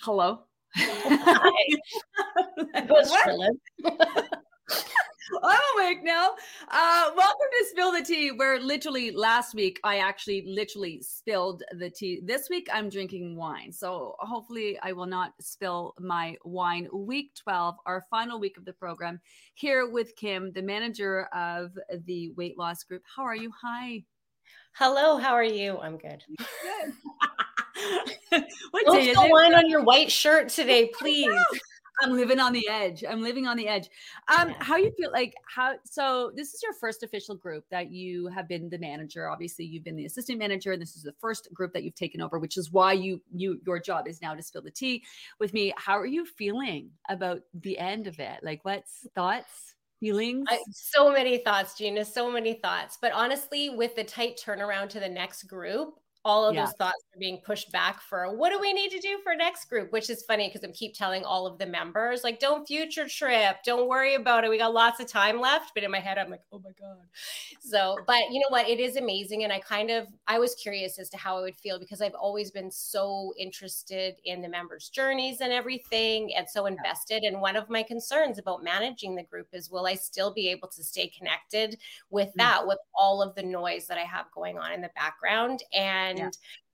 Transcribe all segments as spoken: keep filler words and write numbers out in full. Hello. I'm awake now. Uh, welcome to Spill the Tea, where literally last week I actually literally spilled the tea. This week I'm drinking wine, so hopefully I will not spill my wine. Week twelve, our final week of the program, here with Kim, the manager of the weight loss group. How are you? Hi. Hello. How are you? I'm good. Good. What Don't spill wine on your white shirt today, please. I'm living on the edge. I'm living on the edge. Um, yeah. How you feel like how, so this is your first official group that you have been the manager. Obviously you've been the assistant manager, and this is the first group that you've taken over, which is why you, you, your job is now to spill the tea with me. How are you feeling about the end of it? Like what's thoughts, feelings? I, so many thoughts, Gina, so many thoughts, but honestly, with the tight turnaround to the next group, all of yeah. those thoughts are being pushed back for what do we need to do for next group, which is funny because I keep telling all of the members, like, don't future trip. Don't worry about it. We got lots of time left. But in my head, I'm like, oh, my God. So but you know what? It is amazing. And I kind of I was curious as to how I would feel because I've always been so interested in the members' journeys and everything and so invested. And one of my concerns about managing the group is, will I still be able to stay connected with that, mm-hmm. with all of the noise that I have going on in the background? And And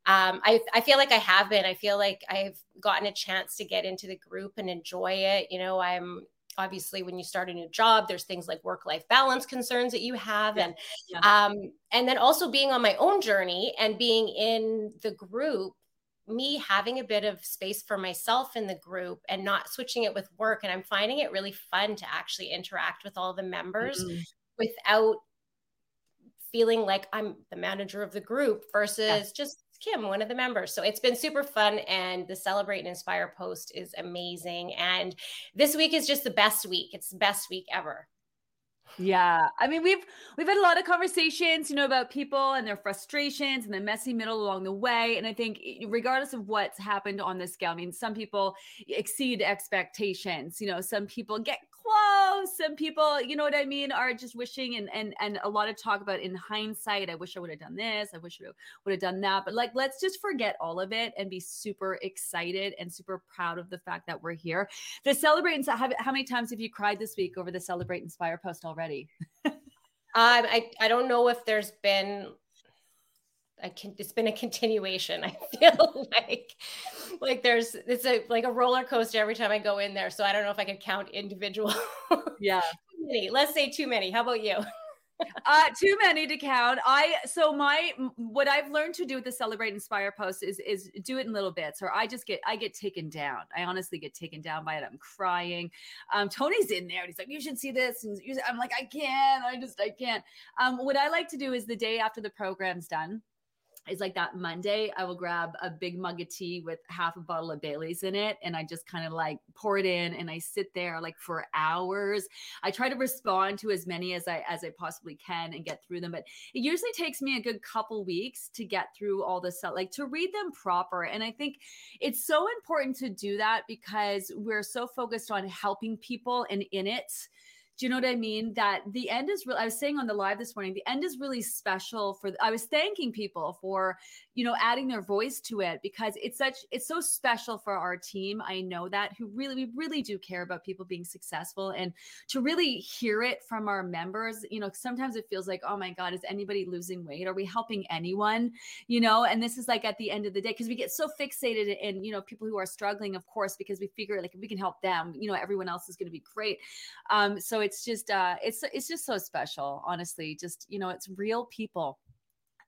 yeah. um, I, I feel like I have been, I feel like I've gotten a chance to get into the group and enjoy it. You know, I'm obviously when you start a new job, there's things like work-life balance concerns that you have. Yeah. And, yeah. Um, and then also being on my own journey and being in the group, me having a bit of space for myself in the group and not switching it with work. And I'm finding it really fun to actually interact with all the members mm-hmm. without feeling like I'm the manager of the group versus yeah. just Kim, one of the members. So it's been super fun. And the Celebrate and Inspire post is amazing. And this week is just the best week. It's the best week ever. Yeah. I mean, we've, we've had a lot of conversations, you know, about people and their frustrations and the messy middle along the way. And I think regardless of what's happened on this scale, I mean, some people exceed expectations, you know, some people get close, some people, you know what I mean, are just wishing and, and, and a lot of talk about in hindsight, I wish I would have done this. I wish I would have done that, but like, let's just forget all of it and be super excited and super proud of the fact that we're here. The Celebrate and how, how many times have you cried this week over the Celebrate Inspire post already? Ready. um, I, I don't know if there's been, a con- it's been a continuation. I feel like, like there's, it's a, like a roller coaster every time I go in there. So I don't know if I could count individual. Yeah. Too many. Let's say too many. How about you? uh, too many to count. I, so my, what I've learned to do with the Celebrate Inspire post is, is do it in little bits, or I just get, I get taken down. I honestly get taken down by it. I'm crying. Um, Tony's in there and he's like, you should see this. And I'm like, I can't, I just, I can't. Um, what I like to do is the day after the program's done, is like that Monday, I will grab a big mug of tea with half a bottle of Bailey's in it. And I just kind of like pour it in and I sit there like for hours. I try to respond to as many as I, as I possibly can and get through them. But it usually takes me a good couple weeks to get through all this stuff, like to read them proper. And I think it's so important to do that because we're so focused on helping people and in it. Do you know what I mean? That the end is real. I was saying on the live this morning, the end is really special for, I was thanking people for, you know, adding their voice to it because it's such, it's so special for our team. I know that who really, we really do care about people being successful and to really hear it from our members. You know, sometimes it feels like, oh my God, is anybody losing weight? Are we helping anyone? You know, and this is like at the end of the day, because we get so fixated in, you know, people who are struggling, of course, because we figure like if we can help them, you know, everyone else is going to be great. Um, so it's, It's just, uh, it's, it's just so special, honestly, just, you know, it's real people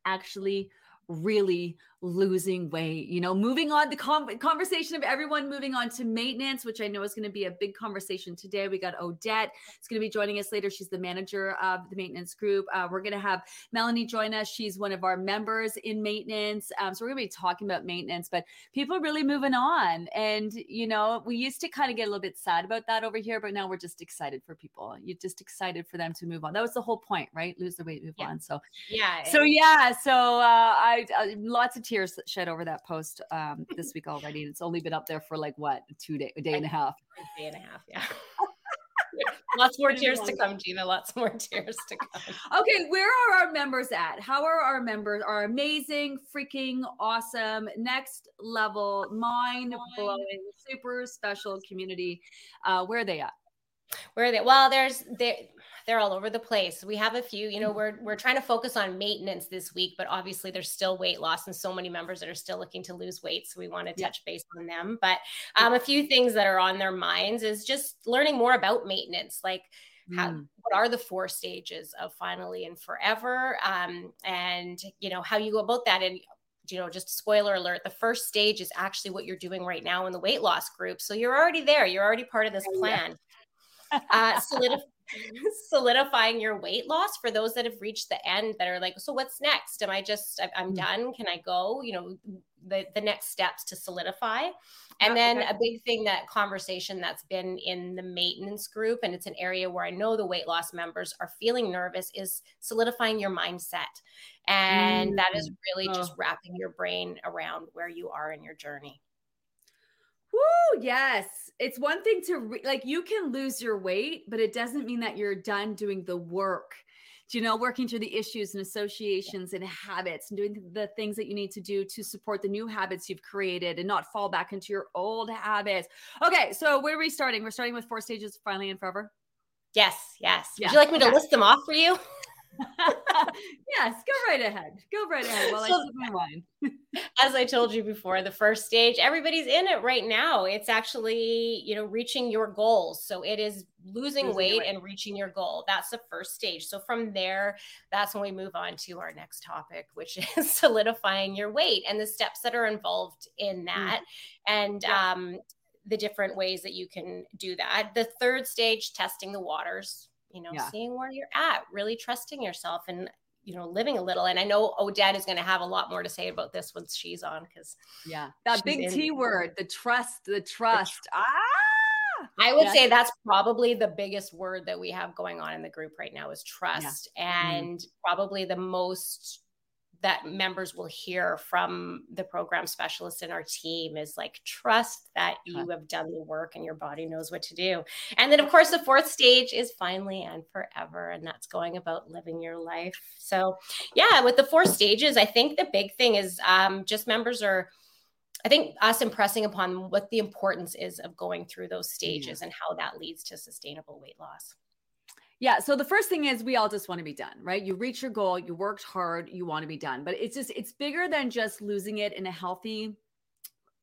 actually really losing weight, you know, moving on the con- conversation of everyone moving on to maintenance, which I know is going to be a big conversation today. We got Odette. It's going to be joining us later. She's the manager of the maintenance group. Uh, we're going to have Melanie join us. She's one of our members in maintenance. Um, so we're going to be talking about maintenance, but people are really moving on. And, you know, we used to kind of get a little bit sad about that over here, but now we're just excited for people. You're just excited for them to move on. That was the whole point, right? Lose the weight, move yeah. on. So, yeah. So, yeah. So, uh, I, I lots of tears shed over that post um, this week already. It's only been up there for like what two day, a day and a half. A day and a half, yeah. Lots more tears to come, Gina. Lots more tears to come. Okay, where are our members at? How are our members? Our amazing, freaking, awesome, next level, mind blowing, super special community. Uh, where are they at? Where are they? Well, there's they they're all over the place. We have a few, you know, we're we're trying to focus on maintenance this week, but obviously there's still weight loss and so many members that are still looking to lose weight. So we want to touch base on them. But um, a few things that are on their minds is just learning more about maintenance, like how, what are the four stages of Finally and Forever, um, and you know how you go about that. And you know, just spoiler alert, the first stage is actually what you're doing right now in the weight loss group. So you're already there. You're already part of this plan. Yeah. Uh, solidify, solidifying your weight loss for those that have reached the end that are like, so what's next? Am I just, I'm done. Can I go? You know, the, the next steps to solidify. And then a big thing, that conversation that's been in the maintenance group, and it's an area where I know the weight loss members are feeling nervous, is solidifying your mindset. And mm-hmm. that is really oh. just wrapping your brain around where you are in your journey. Woo, yes. It's one thing to re- like, you can lose your weight, but it doesn't mean that you're done doing the work, you know, working through the issues and associations and habits and doing the things that you need to do to support the new habits you've created and not fall back into your old habits. Okay. So where are we starting? We're starting with four stages, Finally and Forever. Yes. Yes. Yeah. Would you like me to yeah. list them off for you? Yes, go right ahead. Go right ahead while so, I sip my wine. As I told you before, the first stage, everybody's in it right now. It's actually, you know, reaching your goals. So it is losing, losing weight, weight and reaching your goal. That's the first stage. So from there, that's when we move on to our next topic, which is solidifying your weight and the steps that are involved in that. Mm-hmm. And, yeah. um, the different ways that you can do that. The third stage, testing the waters. You know, yeah. seeing where you're at, really trusting yourself and, you know, living a little. And I know Odette is going to have a lot more to say about this once she's on. Cause yeah, that big T word, the trust, the trust. The tr- ah, I would yeah. say that's probably the biggest word that we have going on in the group right now is trust. Yeah. And mm-hmm. probably the most that members will hear from the program specialists in our team is like, trust that you have done the work and your body knows what to do. And then of course, the fourth stage is Finally and Forever. And that's going about living your life. So yeah, with the four stages, I think the big thing is um, just members are, I think us impressing upon what the importance is of going through those stages mm-hmm. and how that leads to sustainable weight loss. Yeah. So the first thing is we all just want to be done, right? You reach your goal, you worked hard, you want to be done, but it's just, it's bigger than just losing it in a healthy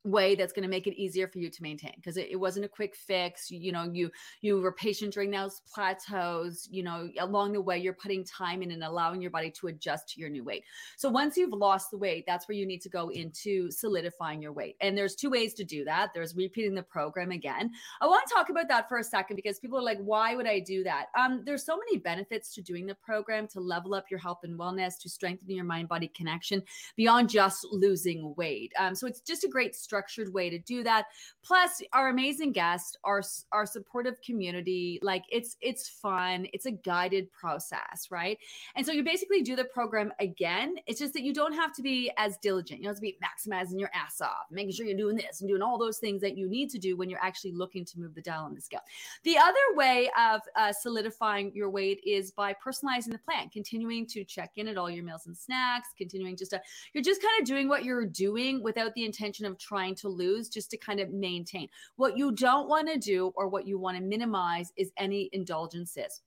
way that's going to make it easier for you to maintain. Because it, it wasn't a quick fix. You, you know, you, you were patient during those plateaus, you know, along the way you're putting time in and allowing your body to adjust to your new weight. So once you've lost the weight, that's where you need to go into solidifying your weight. And there's two ways to do that. There's repeating the program again. I want to talk about that for a second because people are like, why would I do that? Um, there's so many benefits to doing the program, to level up your health and wellness, to strengthen your mind-body connection beyond just losing weight. Um, so it's just a great structured way to do that. Plus our amazing guests, our, our supportive community, like it's, it's fun. It's a guided process, right? And so you basically do the program again. It's just that you don't have to be as diligent. You don't have to be maximizing your ass off, making sure you're doing this and doing all those things that you need to do when you're actually looking to move the dial on the scale. The other way of uh, solidifying your weight is by personalizing the plan, continuing to check in at all your meals and snacks, continuing just to, you're just kind of doing what you're doing without the intention of trying Trying to lose, just to kind of maintain. What you don't want to do or what you want to minimize is any indulgences.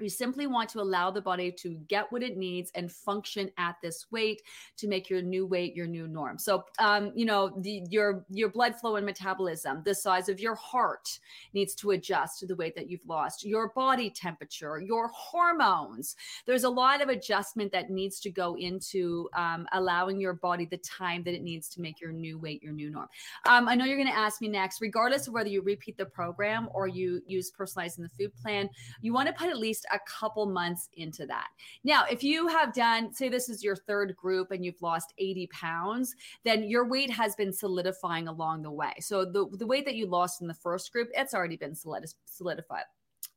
You simply want to allow the body to get what it needs and function at this weight to make your new weight your new norm. So, um, you know, the, your your blood flow and metabolism, the size of your heart needs to adjust to the weight that you've lost, your body temperature, your hormones. There's a lot of adjustment that needs to go into um, allowing your body the time that it needs to make your new weight your new norm. Um, I know you're going to ask me next, regardless of whether you repeat the program or you use personalizing the food plan, you want to put at least a couple months into that. Now, if you have done, say this is your third group and you've lost eighty pounds, then your weight has been solidifying along the way. So the, the weight that you lost in the first group, it's already been solidified.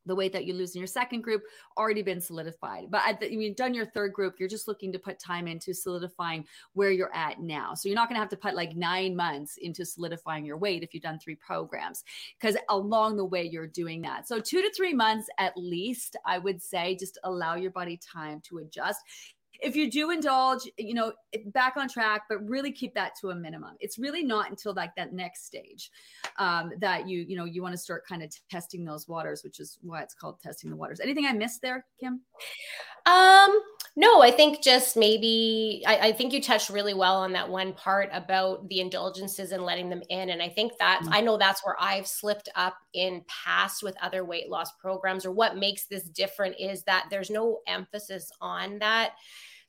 The weight that you lose in your second group already been solidified. But at the, when you've done your third group, you're just looking to put time into solidifying where you're at now. So you're not going to have to put like nine months into solidifying your weight if you've done three programs, because along the way you're doing that. So two to three months at least, I would say, just allow your body time to adjust. If you do indulge, you know, back on track, but really keep that to a minimum. It's really not until like that next stage um, that you, you know, you want to start kind of testing those waters, which is why it's called testing the waters. Anything I missed there, Kim? Um, no, I think just maybe, I, I think you touched really well on that one part about the indulgences and letting them in. And I think that, mm-hmm. I know that's where I've slipped up in past with other weight loss programs, or what makes this different is that there's no emphasis on that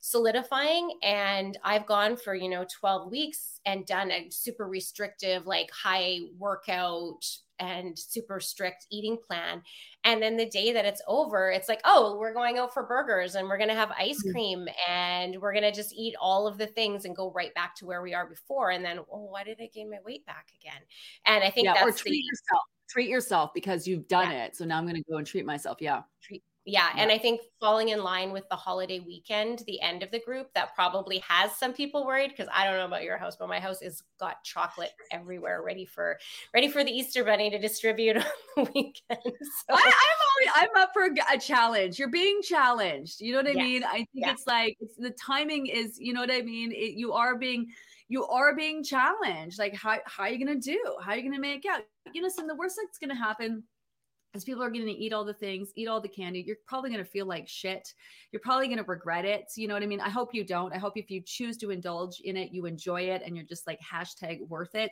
solidifying. And I've gone for, you know, twelve weeks and done a super restrictive, like high workout and super strict eating plan. And then the day that it's over, it's like, oh, we're going out for burgers and we're going to have ice cream and we're going to just eat all of the things and go right back to where we are before. And then, oh, why did I gain my weight back again? And I think yeah, that's or treat the- yourself, treat yourself because you've done yeah. it. So now I'm going to go and treat myself. Yeah. Treat- Yeah. And I think falling in line with the holiday weekend, the end of the group, that probably has some people worried, because I don't know about your house, but my house has got chocolate everywhere ready for ready for the Easter Bunny to distribute on the weekend. So. I, I'm always, I'm up for a challenge. You're being challenged. You know what I yes. mean? I think yeah. it's like it's, the timing is, you know what I mean? It, you are being you are being challenged. Like, how, how are you going to do? How are you going to make out? You know, so the worst that's going to happen, because people are going to eat all the things, eat all the candy. You're probably going to feel like shit. You're probably going to regret it. So you know what I mean? I hope you don't. I hope if you choose to indulge in it, you enjoy it and you're just like hashtag worth it.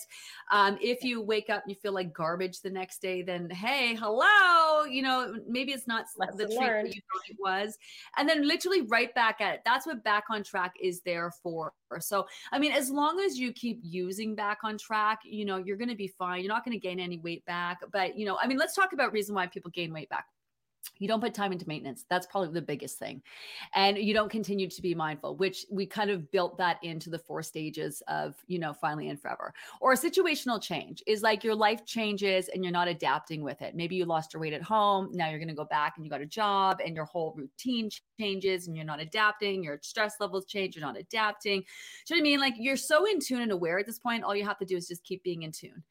Um, if you wake up and you feel like garbage the next day, then hey, hello, you know, maybe it's not Lesson the treat learned. That you thought it was. And then literally right back at it. That's what Back on Track is there for. So, I mean, as long as you keep using Back on Track, you know, you're going to be fine. You're not going to gain any weight back. But, you know, I mean, let's talk about reasons why people gain weight back. You don't put time into maintenance. That's probably the biggest thing. And you don't continue to be mindful, which we kind of built that into the four stages of, you know, Finally and Forever. Or a situational change is like your life changes and you're not adapting with it. Maybe you lost your weight at home. Now you're going to go back and you got a job and your whole routine changes and you're not adapting. Your stress levels change. You're not adapting. Do you know what I mean? Like, you're so in tune and aware at this point. All you have to do is just keep being in tune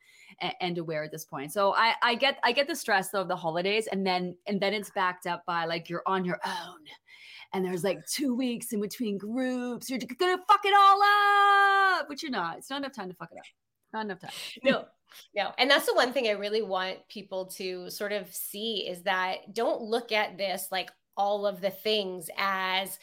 and aware at this point. So I, I get, I get the stress though of the holidays, and then, and then it's backed up by like, you're on your own and there's like two weeks in between groups. You're going to fuck it all up, but you're not, it's not enough time to fuck it up. Not enough time. No, no. And that's the one thing I really want people to sort of see, is that don't look at this, like all of the things as,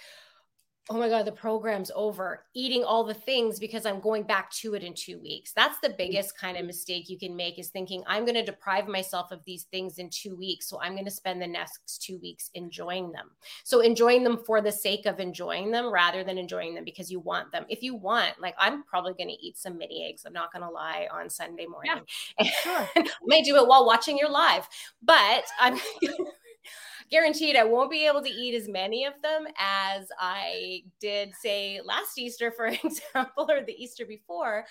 oh my God, the program's over, eating all the things because I'm going back to it in two weeks. That's the biggest kind of mistake you can make, is thinking I'm going to deprive myself of these things in two weeks. So I'm going to spend the next two weeks enjoying them. So enjoying them for the sake of enjoying them, rather than enjoying them because you want them. If you want, like, I'm probably going to eat some mini eggs. I'm not going to lie, on Sunday morning. Yeah, sure. I might do it while watching your live, but I'm guaranteed I won't be able to eat as many of them as I did, say, last Easter, for example, or the Easter before.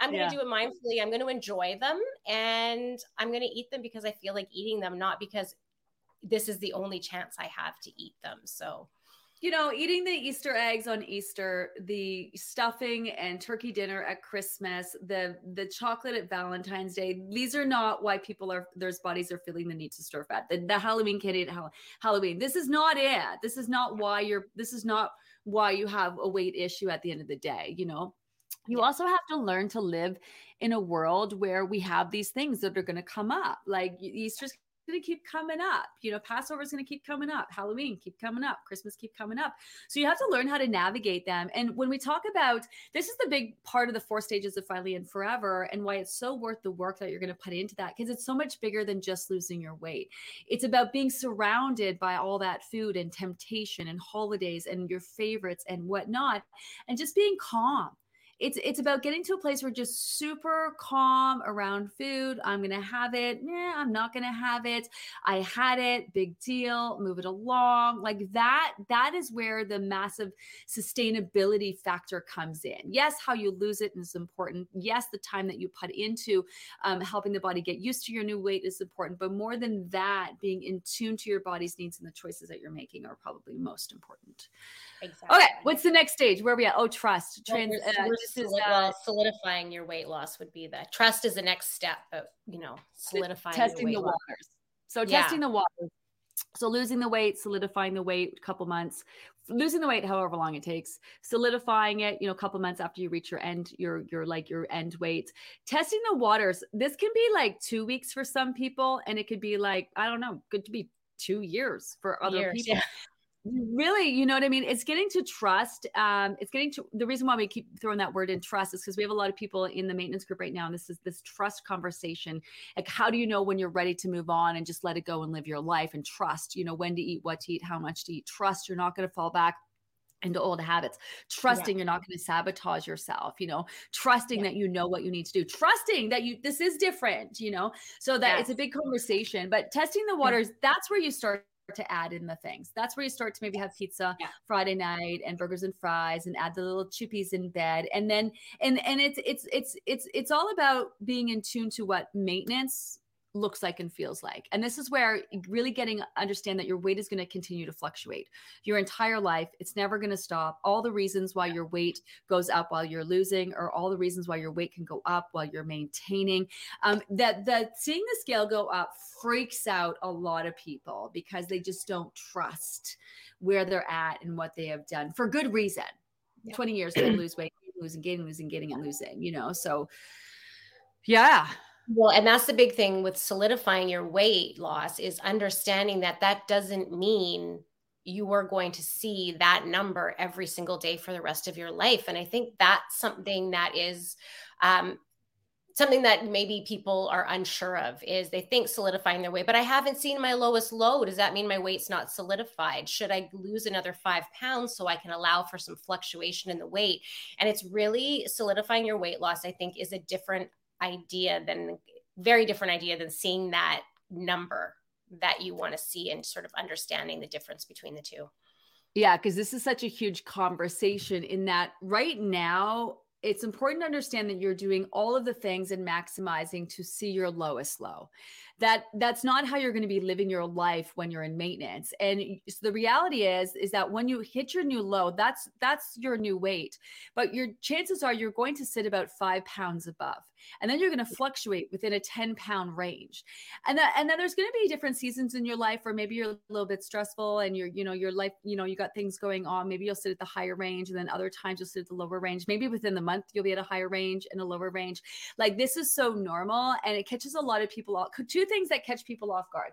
I'm going to yeah. do it mindfully. I'm going to enjoy them, and I'm going to eat them because I feel like eating them, not because this is the only chance I have to eat them. So, you know, eating the Easter eggs on Easter, the stuffing and turkey dinner at Christmas, the the chocolate at Valentine's Day, these are not why people are, their bodies are feeling the need to stir fat. The, the Halloween candy at Halloween, this is not it. This is not why you're, this is not why you have a weight issue at the end of the day, you know? You also have to learn to live in a world where we have these things that are going to come up. Like Easter's going to keep coming up. You know, Passover is going to keep coming up. Halloween keep coming up. Christmas keep coming up. So you have to learn how to navigate them. And when we talk about, this is the big part of the four stages of Finally and Forever and why it's so worth the work that you're going to put into that, because it's so much bigger than just losing your weight. It's about being surrounded by all that food and temptation and holidays and your favorites and whatnot, and just being calm. It's it's about getting to a place where just super calm around food. I'm going to have it. Nah, I'm not going to have it. I had it. Big deal. Move it along. Like that, that is where the massive sustainability factor comes in. Yes, how you lose it is important. Yes, the time that you put into um, helping the body get used to your new weight is important. But more than that, being in tune to your body's needs and the choices that you're making are probably most important. Exactly. Okay. What's the next stage? Where are we at? Oh, trust. Trans- well, we're, we're- Is, uh, well, solidifying your weight loss would be the trust is the next step, but you know, solidifying testing your weight the waters. Loss. So yeah. testing the waters. So losing the weight, solidifying the weight, a couple months, losing the weight, however long it takes, solidifying it, you know, a couple months after you reach your end, your, your, like your end weight, testing the waters. This can be like two weeks for some people. And it could be like, I don't know, could be two years for other years, people. Yeah. Really, you know what I mean? It's getting to trust. Um, it's getting to the reason why we keep throwing that word in trust is because we have a lot of people in the maintenance group right now. And this is this trust conversation. Like, how do you know when you're ready to move on and just let it go and live your life and trust, you know, when to eat, what to eat, how much to eat, trust. You're not going to fall back into old habits, trusting yeah. you're not going to sabotage yourself, you know, trusting yeah. that you know what you need to do, trusting that you, this is different, you know, so that yeah. it's a big conversation, but testing the waters, yeah. that's where you start to add in the things. That's where you start to maybe have pizza yeah. Friday night and burgers and fries and add the little chippies in bed. And then, and, and it's, it's, it's, it's, it's all about being in tune to what maintenance looks like and feels like. And this is where really getting, understand that your weight is going to continue to fluctuate your entire life. It's never going to stop. All the reasons why your weight goes up while you're losing, or all the reasons why your weight can go up while you're maintaining. Um, that the seeing the scale go up freaks out a lot of people because they just don't trust where they're at and what they have done for good reason. Yeah. twenty years to lose weight, losing, gaining, losing, gaining, and losing, you know? So yeah. Well, and that's the big thing with solidifying your weight loss is understanding that that doesn't mean you are going to see that number every single day for the rest of your life. And I think that's something that is um, something that maybe people are unsure of is they think solidifying their weight, but I haven't seen my lowest low. Does that mean my weight's not solidified? Should I lose another five pounds so I can allow for some fluctuation in the weight? And it's really solidifying your weight loss, I think, is a different idea than very different idea than seeing that number that you want to see and sort of understanding the difference between the two. Yeah. Cause this is such a huge conversation in that right now it's important to understand that you're doing all of the things and maximizing to see your lowest low. That that's not how you're going to be living your life when you're in maintenance. And so the reality is, is that when you hit your new low, that's, that's your new weight, but your chances are you're going to sit about five pounds above, and then you're going to fluctuate within a ten pound range. And that, and then there's going to be different seasons in your life where maybe you're a little bit stressful and you're, you know, your life, you know, you got things going on. Maybe you'll sit at the higher range, and then other times you'll sit at the lower range. Maybe within the month you'll be at a higher range and a lower range. Like this is so normal, and it catches a lot of people off. Two things that catch people off guard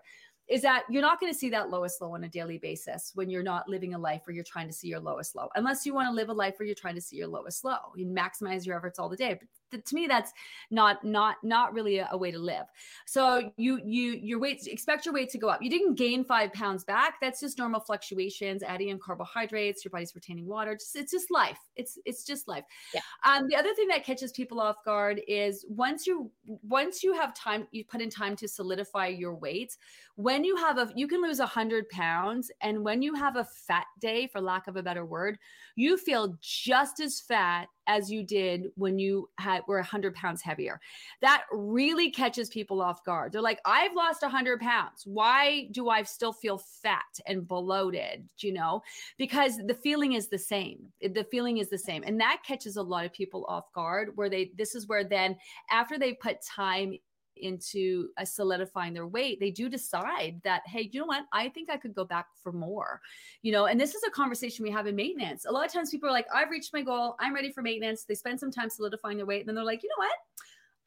is that you're not going to see that lowest low on a daily basis when you're not living a life where you're trying to see your lowest low, unless you want to live a life where you're trying to see your lowest low. You maximize your efforts all the day. But th- to me, that's not, not, not really a, a way to live. So you, you, your weight, expect your weight to go up. You didn't gain five pounds back. That's just normal fluctuations, adding in carbohydrates, your body's retaining water. Just, it's just life. It's, it's just life. Yeah. Um, the other thing that catches people off guard is once you, once you have time, you put in time to solidify your weight. When When you have a, you can lose a hundred pounds. And when you have a fat day, for lack of a better word, you feel just as fat as you did when you had, were a hundred pounds heavier. That really catches people off guard. They're like, I've lost a hundred pounds. Why do I still feel fat and bloated? You know, because the feeling is the same. The feeling is the same. And that catches a lot of people off guard where they, this is where then after they put time into uh, solidifying their weight, they do decide that, hey, you know what? I think I could go back for more, you know, and this is a conversation we have in maintenance. A lot of times people are like, I've reached my goal. I'm ready for maintenance. They spend some time solidifying their weight. And then they're like, you know what?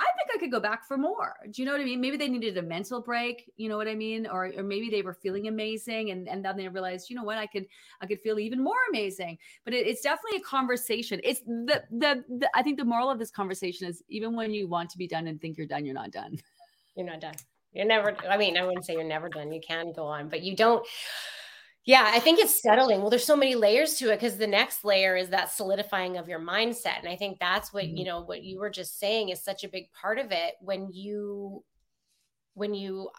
I think I could go back for more. Do you know what I mean? Maybe they needed a mental break. You know what I mean? Or, or maybe they were feeling amazing. And, and then they realized, you know what, I could, I could feel even more amazing, but it, it's definitely a conversation. It's the, the, the, I think the moral of this conversation is even when you want to be done and think you're done, you're not done. You're not done. You're never, I mean, I wouldn't say you're never done. You can go on, but you don't. Yeah, I think it's settling. Well, there's so many layers to it because the next layer is that solidifying of your mindset. And I think that's what, you know, what you were just saying is such a big part of it. When you, when you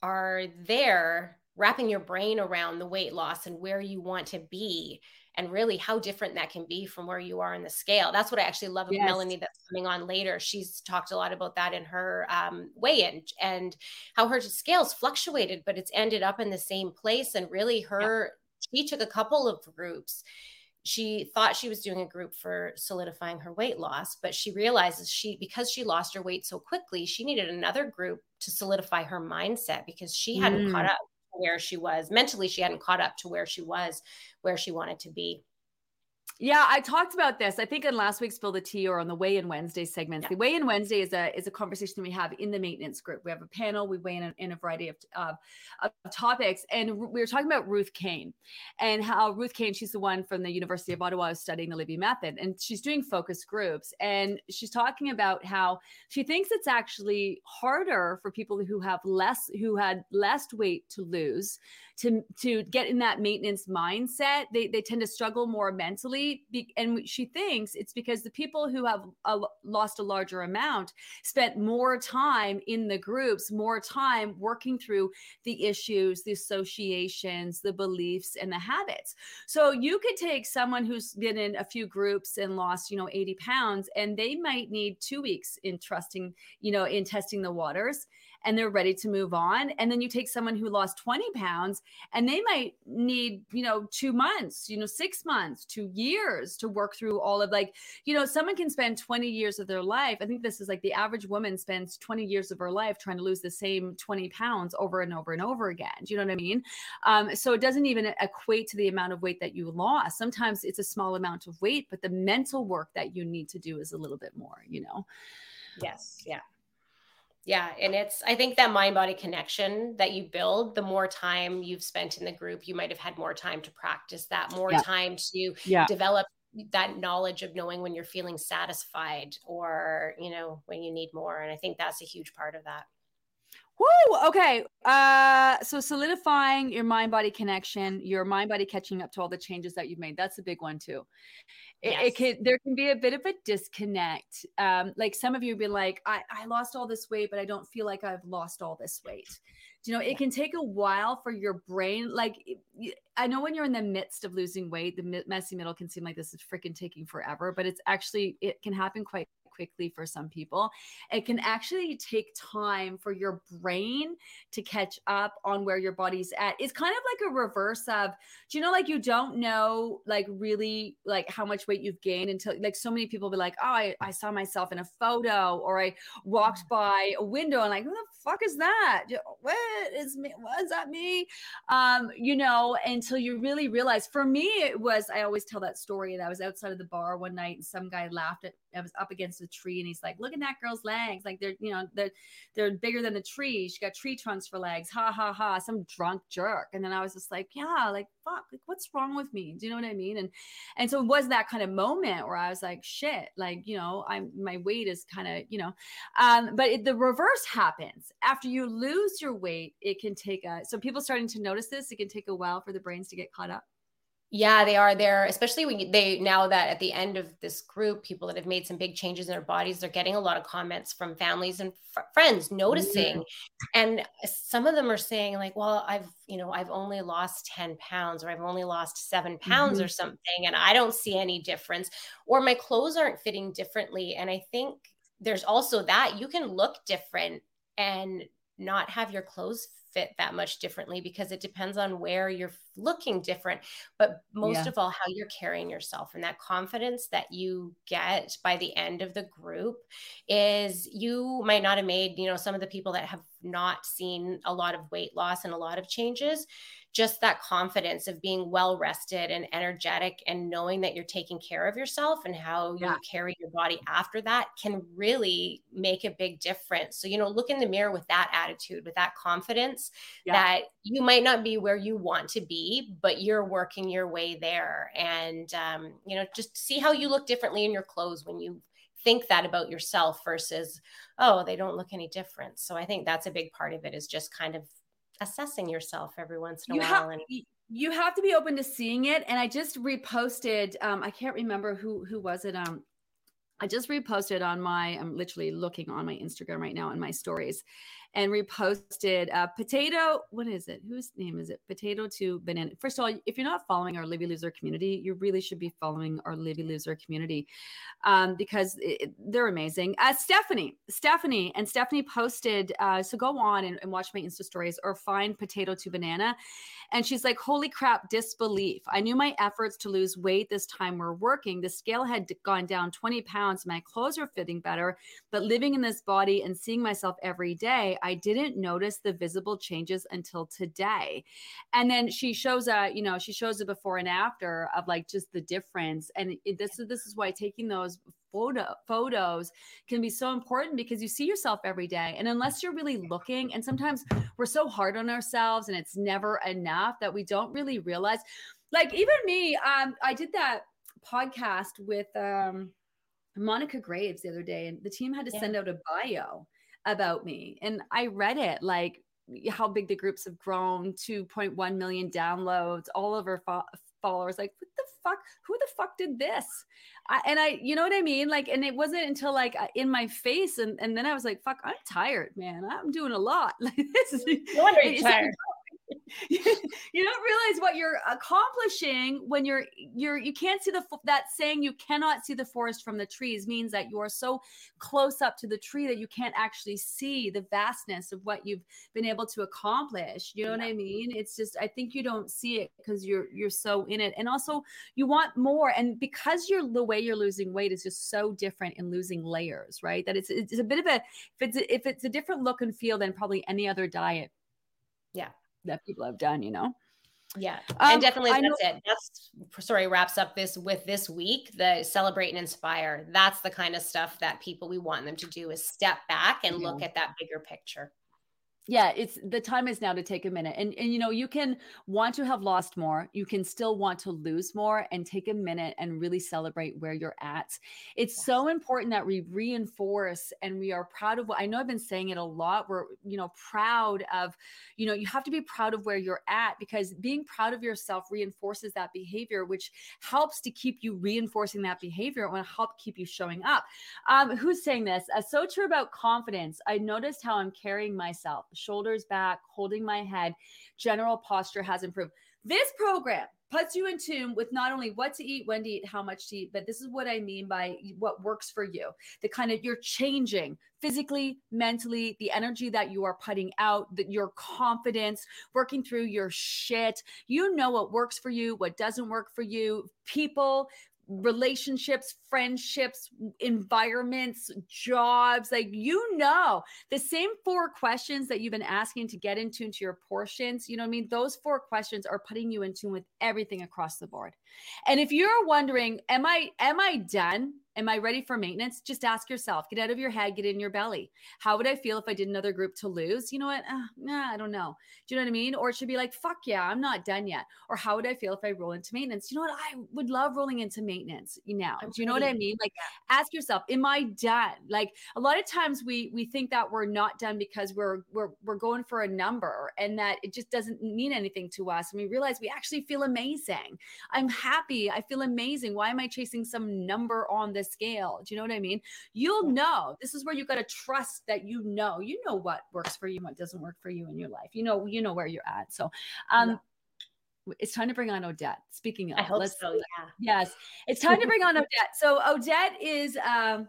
are there wrapping your brain around the weight loss and where you want to be and really how different that can be from where you are in the scale. That's what I actually love yes. about Melanie that's coming on later. She's talked a lot about that in her um, weigh-in and how her scales fluctuated, but it's ended up in the same place. And really her, yeah. she took a couple of groups. She thought she was doing a group for solidifying her weight loss, but she realizes she, because she lost her weight so quickly, she needed another group to solidify her mindset because she mm. hadn't caught up. Where she was mentally, she hadn't caught up to where she was, where she wanted to be. Yeah, I talked about this, I think in last week's Spill the Tea or on the Weigh In Wednesday segments. Yeah. The Weigh In Wednesday is a is a conversation we have in the maintenance group. We have a panel, we weigh in in a variety of, uh, of topics. And we were talking about Ruth Kane and how Ruth Kane, she's the one from the University of Ottawa who's studying the Libby Method. And she's doing focus groups. And she's talking about how she thinks it's actually harder for people who have less, who had less weight to lose, to, to get in that maintenance mindset. They, they tend to struggle more mentally. Be, and she thinks it's because the people who have a, lost a larger amount spent more time in the groups, more time working through the issues, the associations, the beliefs, and the habits. So you could take someone who's been in a few groups and lost, you know, eighty pounds, and they might need two weeks in trusting, you know, in testing the waters, and they're ready to move on. And then you take someone who lost twenty pounds, and they might need, you know, two months, you know, six months, two years. years to work through all of, like, you know, someone can spend twenty years of their life. I think this is like the average woman spends twenty years of her life trying to lose the same twenty pounds over and over and over again. Do you know what I mean? Um, so it doesn't even equate to the amount of weight that you lost. Sometimes it's a small amount of weight, but the mental work that you need to do is a little bit more, you know? Yes. Yeah. Yeah. And it's, I think that mind-body connection that you build, the more time you've spent in the group, you might've had more time to practice that, more yeah. time to yeah. develop that knowledge of knowing when you're feeling satisfied or, you know, when you need more. And I think that's a huge part of that. Woo. Okay. Uh, so solidifying your mind-body connection, your mind-body catching up to all the changes that you've made. That's a big one too. It, yes. it can, there can be a bit of a disconnect. Um, like some of you have been like, I, I lost all this weight, but I don't feel like I've lost all this weight. You know, it can take a while for your brain. Like, I know when you're in the midst of losing weight, the messy middle can seem like this is freaking taking forever, but it's actually, it can happen quite quickly for some people. It can actually take time for your brain to catch up on where your body's at. It's kind of like a reverse of, do you know, like you don't know, like really like how much weight you've gained until, like, so many people be like, oh, I, I saw myself in a photo, or I walked by a window and like, who the fuck is that? What is me? What is that me? Um, you know, until you really realize. For me, it was, I always tell that story, and I was outside of the bar one night and some guy laughed at, I was up against the tree, and he's like, look at that girl's legs. Like, they're, you know, they're, they're bigger than the tree. She got tree trunks for legs. Ha ha ha. Some drunk jerk. And then I was just like, yeah, like, fuck, like, what's wrong with me? Do you know what I mean? And, and so it was that kind of moment where I was like, shit, like, you know, I'm, my weight is kind of, you know, um, but it, the reverse happens after you lose your weight. It can take a, so people starting to notice this, it can take a while for the brains to get caught up. Yeah, they are there, especially when you, they, now that at the end of this group, people that have made some big changes in their bodies, they're getting a lot of comments from families and f- friends noticing. Mm-hmm. And some of them are saying like, well, I've, you know, I've only lost ten pounds, or I've only lost seven pounds mm-hmm. or something. And I don't see any difference, or my clothes aren't fitting differently. And I think there's also that you can look different and not have your clothes fit that much differently, because it depends on where you're looking different, but most yeah. of all, how you're carrying yourself. And that confidence that you get by the end of the group is, you might not have made, you know, some of the people that have not seen a lot of weight loss and a lot of changes, just that confidence of being well rested and energetic and knowing that you're taking care of yourself and how yeah. you carry your body after that can really make a big difference. So, you know, look in the mirror with that attitude, with that confidence yeah. that you might not be where you want to be, but you're working your way there. And, um, you know, just see how you look differently in your clothes when you think that about yourself versus, oh, they don't look any different. So I think that's a big part of it, is just kind of assessing yourself every once in a you while. Have, and you have to be open to seeing it. And I just reposted, um, I can't remember who, who was it. Um, I just reposted on my, I'm literally looking on my Instagram right now in my stories, and reposted a potato. What is it? Whose name is it? Potato to banana. First of all, if you're not following our Livy Loser community, you really should be following our Livy Loser community um, because it, they're amazing. Uh, Stephanie, Stephanie and Stephanie posted. Uh, so go on and, and watch my Insta stories or find potato to banana. And she's like, holy crap, disbelief. I knew my efforts to lose weight this time were working. The scale had gone down twenty pounds. My clothes are fitting better, but living in this body and seeing myself every day, I didn't notice the visible changes until today. And then she shows a, you know, she shows a before and after of like just the difference. And it, this is, this is why taking those photo photos can be so important, because you see yourself every day. And unless you're really looking, and sometimes we're so hard on ourselves and it's never enough that we don't really realize, like even me, um, I did that podcast with, um, Monica Graves the other day, and the team had to yeah. send out a bio about me. And I read it, like how big the groups have grown, two point one million downloads, all of her fo- followers. Like, what the fuck? Who the fuck did this? I, and I, you know what I mean? Like, and it wasn't until like in my face. And, and then I was like, fuck, I'm tired, man. I'm doing a lot. Like this is no wonder you're tired. You don't realize what you're accomplishing when you're, you're, you can't see the, that saying, you cannot see the forest from the trees, means that you are so close up to the tree that you can't actually see the vastness of what you've been able to accomplish. You know yeah. what I mean? It's just, I think you don't see it because you're, you're so in it. And also you want more. And because you're the way you're losing weight is just so different in losing layers, right? That it's, it's a bit of a, if it's, if it's a different look and feel than probably any other diet. Yeah. that people have done, you know? Yeah. Um, and definitely that's it. That's sorry, wraps up this with this week, the celebrate and inspire. That's the kind of stuff that people, we want them to do, is step back and yeah. look at that bigger picture. Yeah. It's the time is now to take a minute, and, and, you know, you can want to have lost more. You can still want to lose more, and take a minute and really celebrate where you're at. It's yes. so important that we reinforce and we are proud of what, I know I've been saying it a lot. We're, you know, proud of, you know, you have to be proud of where you're at, because being proud of yourself reinforces that behavior, which helps to keep you reinforcing that behavior. It will help keep you showing up. Um, who's saying this? Uh, so true about confidence. I noticed how I'm carrying myself. Shoulders back, holding my head, general posture has improved. This program puts you in tune with not only what to eat, when to eat, how much to eat, but this is what I mean by what works for you. The kind of, you're changing physically, mentally, the energy that you are putting out, that your confidence, working through your shit. You know what works for you, what doesn't work for you, people, relationships, friendships, environments, jobs, like, you know, the same four questions that you've been asking to get in tune to your portions. You know what I mean? Those four questions are putting you in tune with everything across the board. And if you're wondering, am I, am I done? Am I ready for maintenance? Just ask yourself, get out of your head, get in your belly. How would I feel if I did another group to lose? You know what? Uh, nah, I don't know. Do you know what I mean? Or it should be like, fuck yeah, I'm not done yet. Or how would I feel if I roll into maintenance? You know what? I would love rolling into maintenance now. Do you know what I mean? Like, ask yourself, am I done? Like, a lot of times we, we think that we're not done because we're, we're, we're going for a number and that it just doesn't mean anything to us. And we realize we actually feel amazing. I'm happy. I feel amazing. Why am I chasing some number on this scale? Do you know what I mean? You'll know. This is where you got to trust that, you know, you know what works for you, what doesn't work for you in your life. You know, you know where you're at. So, um, yeah. It's time to bring on Odette. Speaking of, I hope let's, so, yeah. Yes. It's time to bring on Odette. So Odette is, um,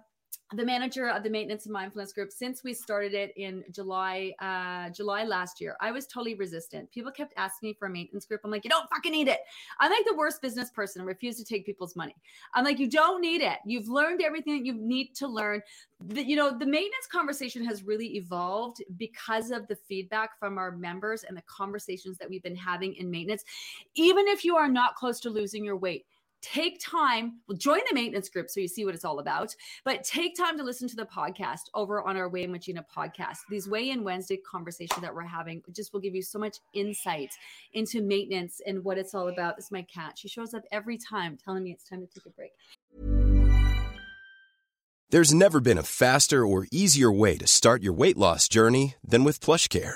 the manager of the Maintenance and Mindfulness group, since we started it in July, uh, July last year, I was totally resistant. People kept asking me for a maintenance group. I'm like, you don't fucking need it. I'm like the worst business person. I refuse to take people's money. I'm like, you don't need it. You've learned everything that you need to learn. The, you know, the maintenance conversation has really evolved because of the feedback from our members and the conversations that we've been having in maintenance. Even if you are not close to losing your weight, take time, well, join the maintenance group so you see what it's all about, but take time to listen to the podcast over on our Weigh In With Gina podcast. These Weigh In Wednesday conversations that we're having just will give you so much insight into maintenance and what it's all about. This is my cat. She shows up every time telling me it's time to take a break. There's never been a faster or easier way to start your weight loss journey than with PlushCare.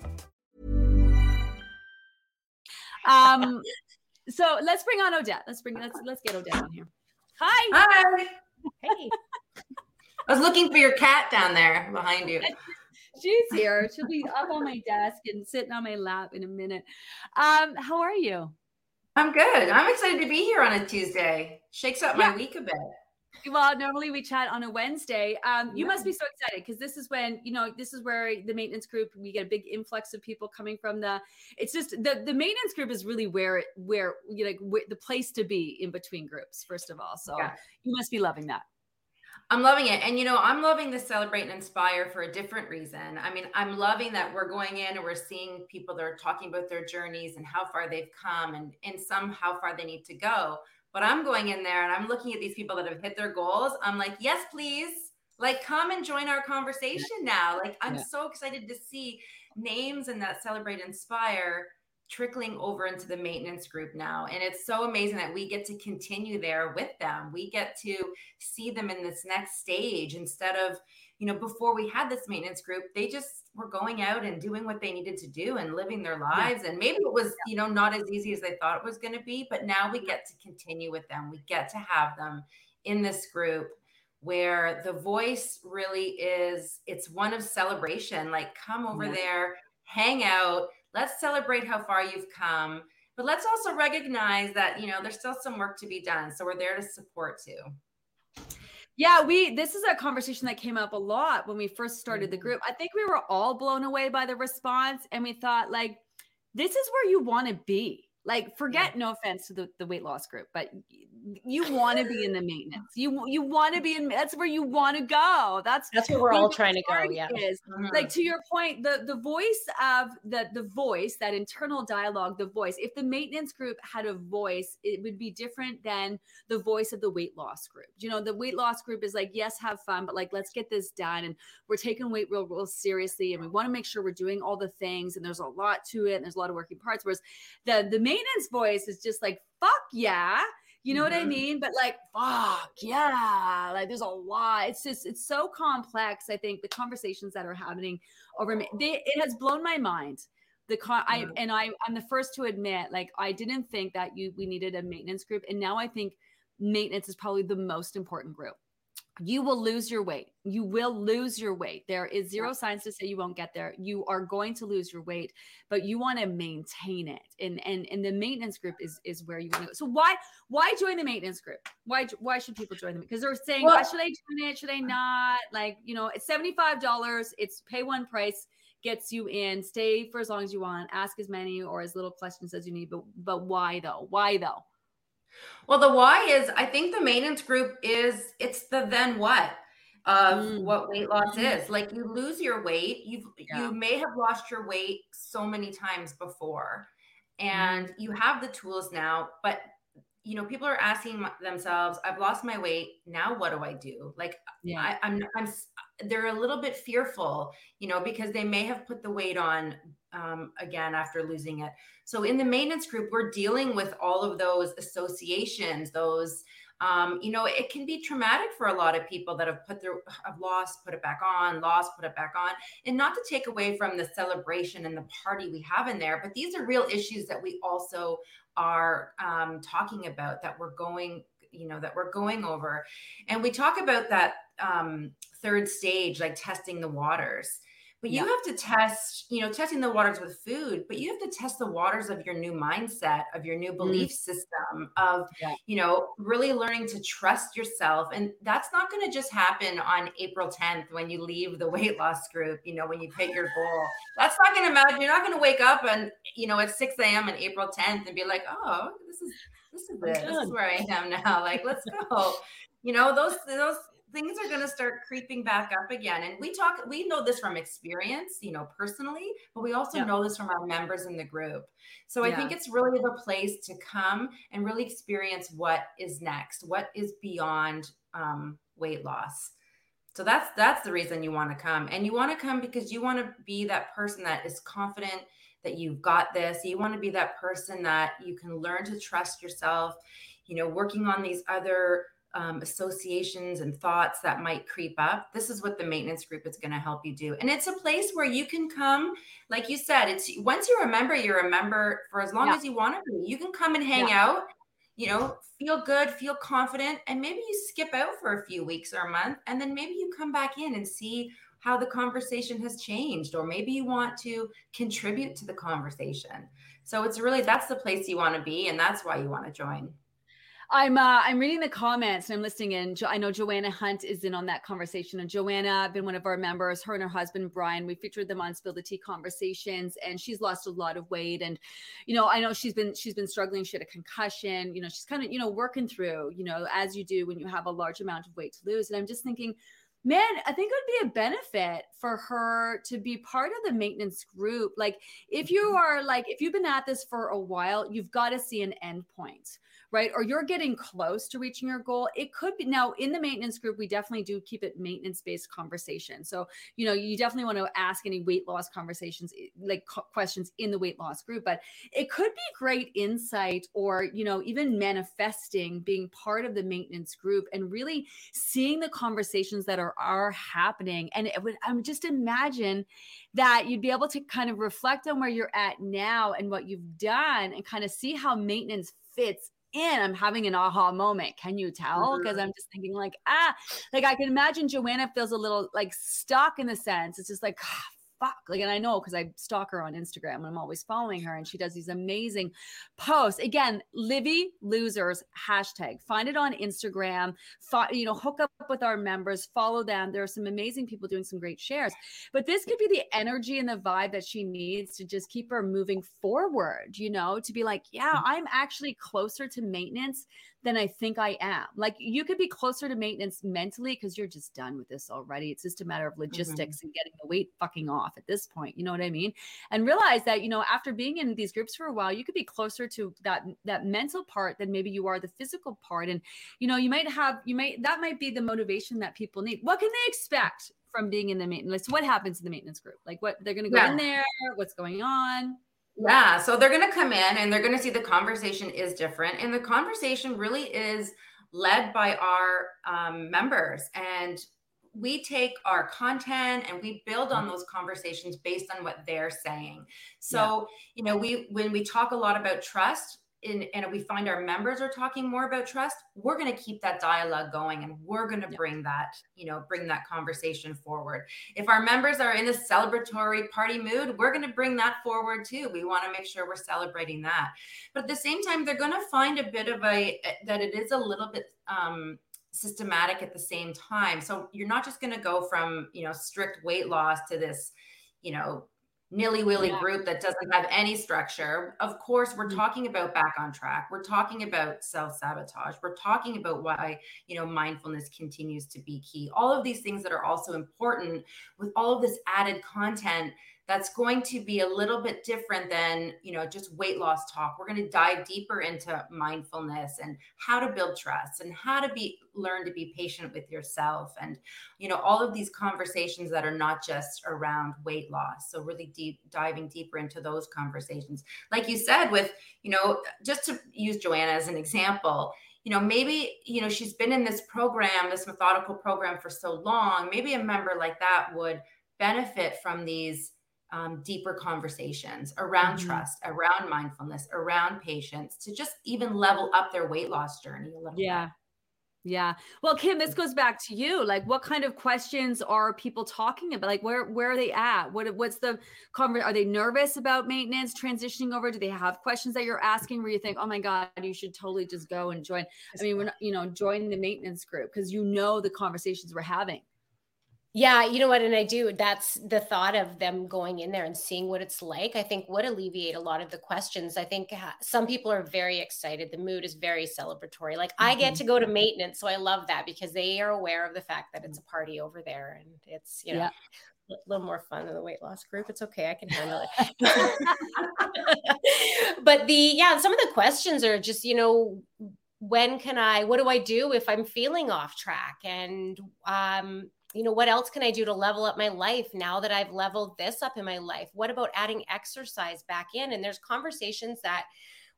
Um, so let's bring on Odette. Let's bring, let's, let's get Odette on here. Hi. Hi. Hey. I was looking for your cat down there behind you. She's here. She'll be up on my desk and sitting on my lap in a minute. Um, how are you? I'm good. I'm excited to be here on a Tuesday. Shakes up yeah. my week a bit. Well, normally we chat on a Wednesday. Um, you must be so excited because this is when, you know, this is where the maintenance group, we get a big influx of people coming from the, it's just the, the maintenance group is really where, it, where you know, where, the place to be in between groups, first of all. So yeah. you must be loving that. I'm loving it. And, you know, I'm loving the Celebrate and Inspire for a different reason. I mean, I'm loving that we're going in and we're seeing people that are talking about their journeys and how far they've come and, and some how far they need to go. But I'm going in there and I'm looking at these people that have hit their goals. I'm like, yes, please. Like, come and join our conversation now. Like, I'm yeah. so excited to see names in that Celebrate Inspire trickling over into the maintenance group now. And it's so amazing that we get to continue there with them. We get to see them in this next stage instead of, you know, before we had this maintenance group, they just were going out and doing what they needed to do and living their lives. Yeah. And maybe it was, yeah. you know, not as easy as they thought it was going to be, but now we get to continue with them. We get to have them in this group where the voice really is, it's one of celebration, like come over yeah. there, hang out, let's celebrate how far you've come, but let's also recognize that, you know, there's still some work to be done. So we're there to support too. Yeah, we, this is a conversation that came up a lot when we first started the group. I think we were all blown away by the response and we thought like, this is where you want to be. Like, forget, no offense to the, the weight loss group, but you want to be in the maintenance. You you want to be in, that's where you want to go. That's that's where we're all trying to go. Yeah. Mm-hmm. Like, to your point, the, the voice of the, the voice, that internal dialogue, the voice, if the maintenance group had a voice, it would be different than the voice of the weight loss group. You know, the weight loss group is like, yes, have fun, but like, let's get this done. And we're taking weight real, real seriously. And we want to make sure we're doing all the things. And there's a lot to it. And there's a lot of working parts. Whereas the, the maintenance voice is just like, fuck yeah. You know mm-hmm. what I mean? But like, fuck yeah. Like there's a lot. It's just, it's so complex. I think the conversations that are happening over me, they, it has blown my mind. The con- mm-hmm. I, and I, I'm the first to admit, like, I didn't think that you, we needed a maintenance group. And now I think maintenance is probably the most important group. You will lose your weight. You will lose your weight. There is zero signs to say you won't get there. You are going to lose your weight, but you want to maintain it. And, and, and the maintenance group is, is where you want to go. So why, why join the maintenance group? Why, why should people join them? Because they're saying, well, why should I join it? Should I not? Like, you know, it's seventy-five dollars. It's pay one price, gets you in, stay for as long as you want, ask as many or as little questions as you need. But, but why though? Why though? Well, the why is, I think the maintenance group is, it's the then what. of mm. what weight loss is. Like, you lose your weight. You've, yeah. you may have lost your weight so many times before, and mm. you have the tools now, but you know, people are asking themselves, I've lost my weight. Now what do I do? Like, yeah. I, I'm, I'm, they're a little bit fearful, you know, because they may have put the weight on um, again after losing it. So in the maintenance group, we're dealing with all of those associations, those, um, you know, it can be traumatic for a lot of people that have put their, have lost, put it back on, lost, put it back on. And not to take away from the celebration and the party we have in there, but these are real issues that we also are um, talking about, that we're going, you know, that we're going over. And we talk about that um, third stage, like testing the waters, but you yeah. have to test, you know, testing the waters with food, but you have to test the waters of your new mindset, of your new belief mm. system, of, yeah. you know, really learning to trust yourself. And that's not going to just happen on April tenth when you leave the weight loss group, you know, when you pick your goal. That's not going to matter. You're not going to wake up and, you know, at six a.m. on April tenth and be like, oh, this is, this is it. This is where I am now. Like, let's go. You know, those, those, things are going to start creeping back up again. And we talk, we know this from experience, you know, personally, but we also yeah. know this from our members in the group. So yeah. I think it's really the place to come and really experience what is next, what is beyond um, weight loss. So that's, that's the reason you want to come, and you want to come because you want to be that person that is confident that you've got this. You want to be that person that you can learn to trust yourself, you know, working on these other Um, associations and thoughts that might creep up. This is what the maintenance group is going to help you do. And it's a place where you can come, like you said, it's once you remember, you remember for as long yeah. as you want to be. You can come and hang yeah. out, you know, feel good, feel confident, and maybe you skip out for a few weeks or a month, and then maybe you come back in and see how the conversation has changed, or maybe you want to contribute to the conversation. So it's really, that's the place you want to be, and that's why you want to join. I'm uh, I'm reading the comments and I'm listening in. Jo- I know Joanna Hunt is in on that conversation. And Joanna, been one of our members, her and her husband, Brian, we featured them on Spill the Tea Conversations, and she's lost a lot of weight. And, you know, I know she's been, she's been struggling. She had a concussion, you know, she's kind of, you know, working through, you know, as you do when you have a large amount of weight to lose. And I'm just thinking, man, I think it would be a benefit for her to be part of the maintenance group. Like, if you are like, if you've been at this for a while, you've got to see an end point, right? Or you're getting close to reaching your goal. It could be now in the maintenance group. We definitely do keep it maintenance-based conversation. So, you know, you definitely want to ask any weight loss conversations, like co- questions in the weight loss group, but it could be great insight, or, you know, even manifesting being part of the maintenance group and really seeing the conversations that are are happening. And it would, I'm just imagine that you'd be able to kind of reflect on where you're at now and what you've done and kind of see how maintenance fits in. I'm having an aha moment. Can you tell? Because I'm just thinking like, ah, like I can imagine Joanna feels a little like stuck in the sense. It's just like, ah, fuck. Like, and I know, because I stalk her on Instagram and I'm always following her, and she does these amazing posts. Again, Livy Losers hashtag. Find it on Instagram. Fo- you know, hook up with our members, follow them. There are some amazing people doing some great shares. But this could be the energy and the vibe that she needs to just keep her moving forward, you know, to be like, yeah, I'm actually closer to maintenance than I think I am. Like, you could be closer to maintenance mentally because you're just done with this already. It's just a matter of logistics mm-hmm. and getting the weight fucking off at this point. You know what I mean? And realize that, you know, after being in these groups for a while, you could be closer to that, that mental part than maybe you are the physical part. And, you know, you might have, you might, that might be the motivation that people need. What can they expect from being in the maintenance? What happens in the maintenance group? Like, what they're going to go yeah. in there, what's going on? Yeah. So they're going to come in and they're going to see the conversation is different. And the conversation really is led by our um, members. And we take our content and we build on those conversations based on what they're saying. So, yeah. you know, we, when we talk a lot about trust, in, and we find our members are talking more about trust, we're going to keep that dialogue going, and we're going to yeah. bring that, you know, bring that conversation forward. If our members are in a celebratory party mood, we're going to bring that forward too. We want to make sure we're celebrating that. But at the same time, they're going to find a bit of a, that it is a little bit um, systematic at the same time. So you're not just going to go from, you know, strict weight loss to this, you know, nilly-willy yeah. group that doesn't have any structure, of course, we're talking about back on track. We're talking about self-sabotage. We're talking about why, you know, mindfulness continues to be key. All of these things that are also important with all of this added content that's going to be a little bit different than, you know, just weight loss talk. We're going to dive deeper into mindfulness and how to build trust and how to be learn to be patient with yourself. And, you know, all of these conversations that are not just around weight loss. So really deep diving deeper into those conversations, like you said, with, you know, just to use Joanna as an example, you know, maybe, you know, she's been in this program, this methodical program for so long, maybe a member like that would benefit from these Um, deeper conversations around mm-hmm. trust, around mindfulness, around patience, to just even level up their weight loss journey a little yeah. bit. Yeah. Well, Kim, this goes back to you. Like, what kind of questions are people talking about? Like, where, where are they at? What, what's the conversation? Are they nervous about maintenance transitioning over? Do they have questions that you're asking where you think, oh my God, you should totally just go and join. I mean, we're not, you know, join the maintenance group, because you know, the conversations we're having. Yeah, you know what? And I do, that's the thought of them going in there and seeing what it's like, I think would alleviate a lot of the questions. I think some people are very excited. The mood is very celebratory. Like mm-hmm. I get to go to maintenance. So I love that, because they are aware of the fact that it's a party over there, and it's, you know, yeah. a little more fun than the weight loss group. It's okay. I can handle it. But the, yeah, some of the questions are just, you know, when can I, what do I do if I'm feeling off track? And, um, you know, what else can I do to level up my life now that I've leveled this up in my life? What about adding exercise back in? And there's conversations that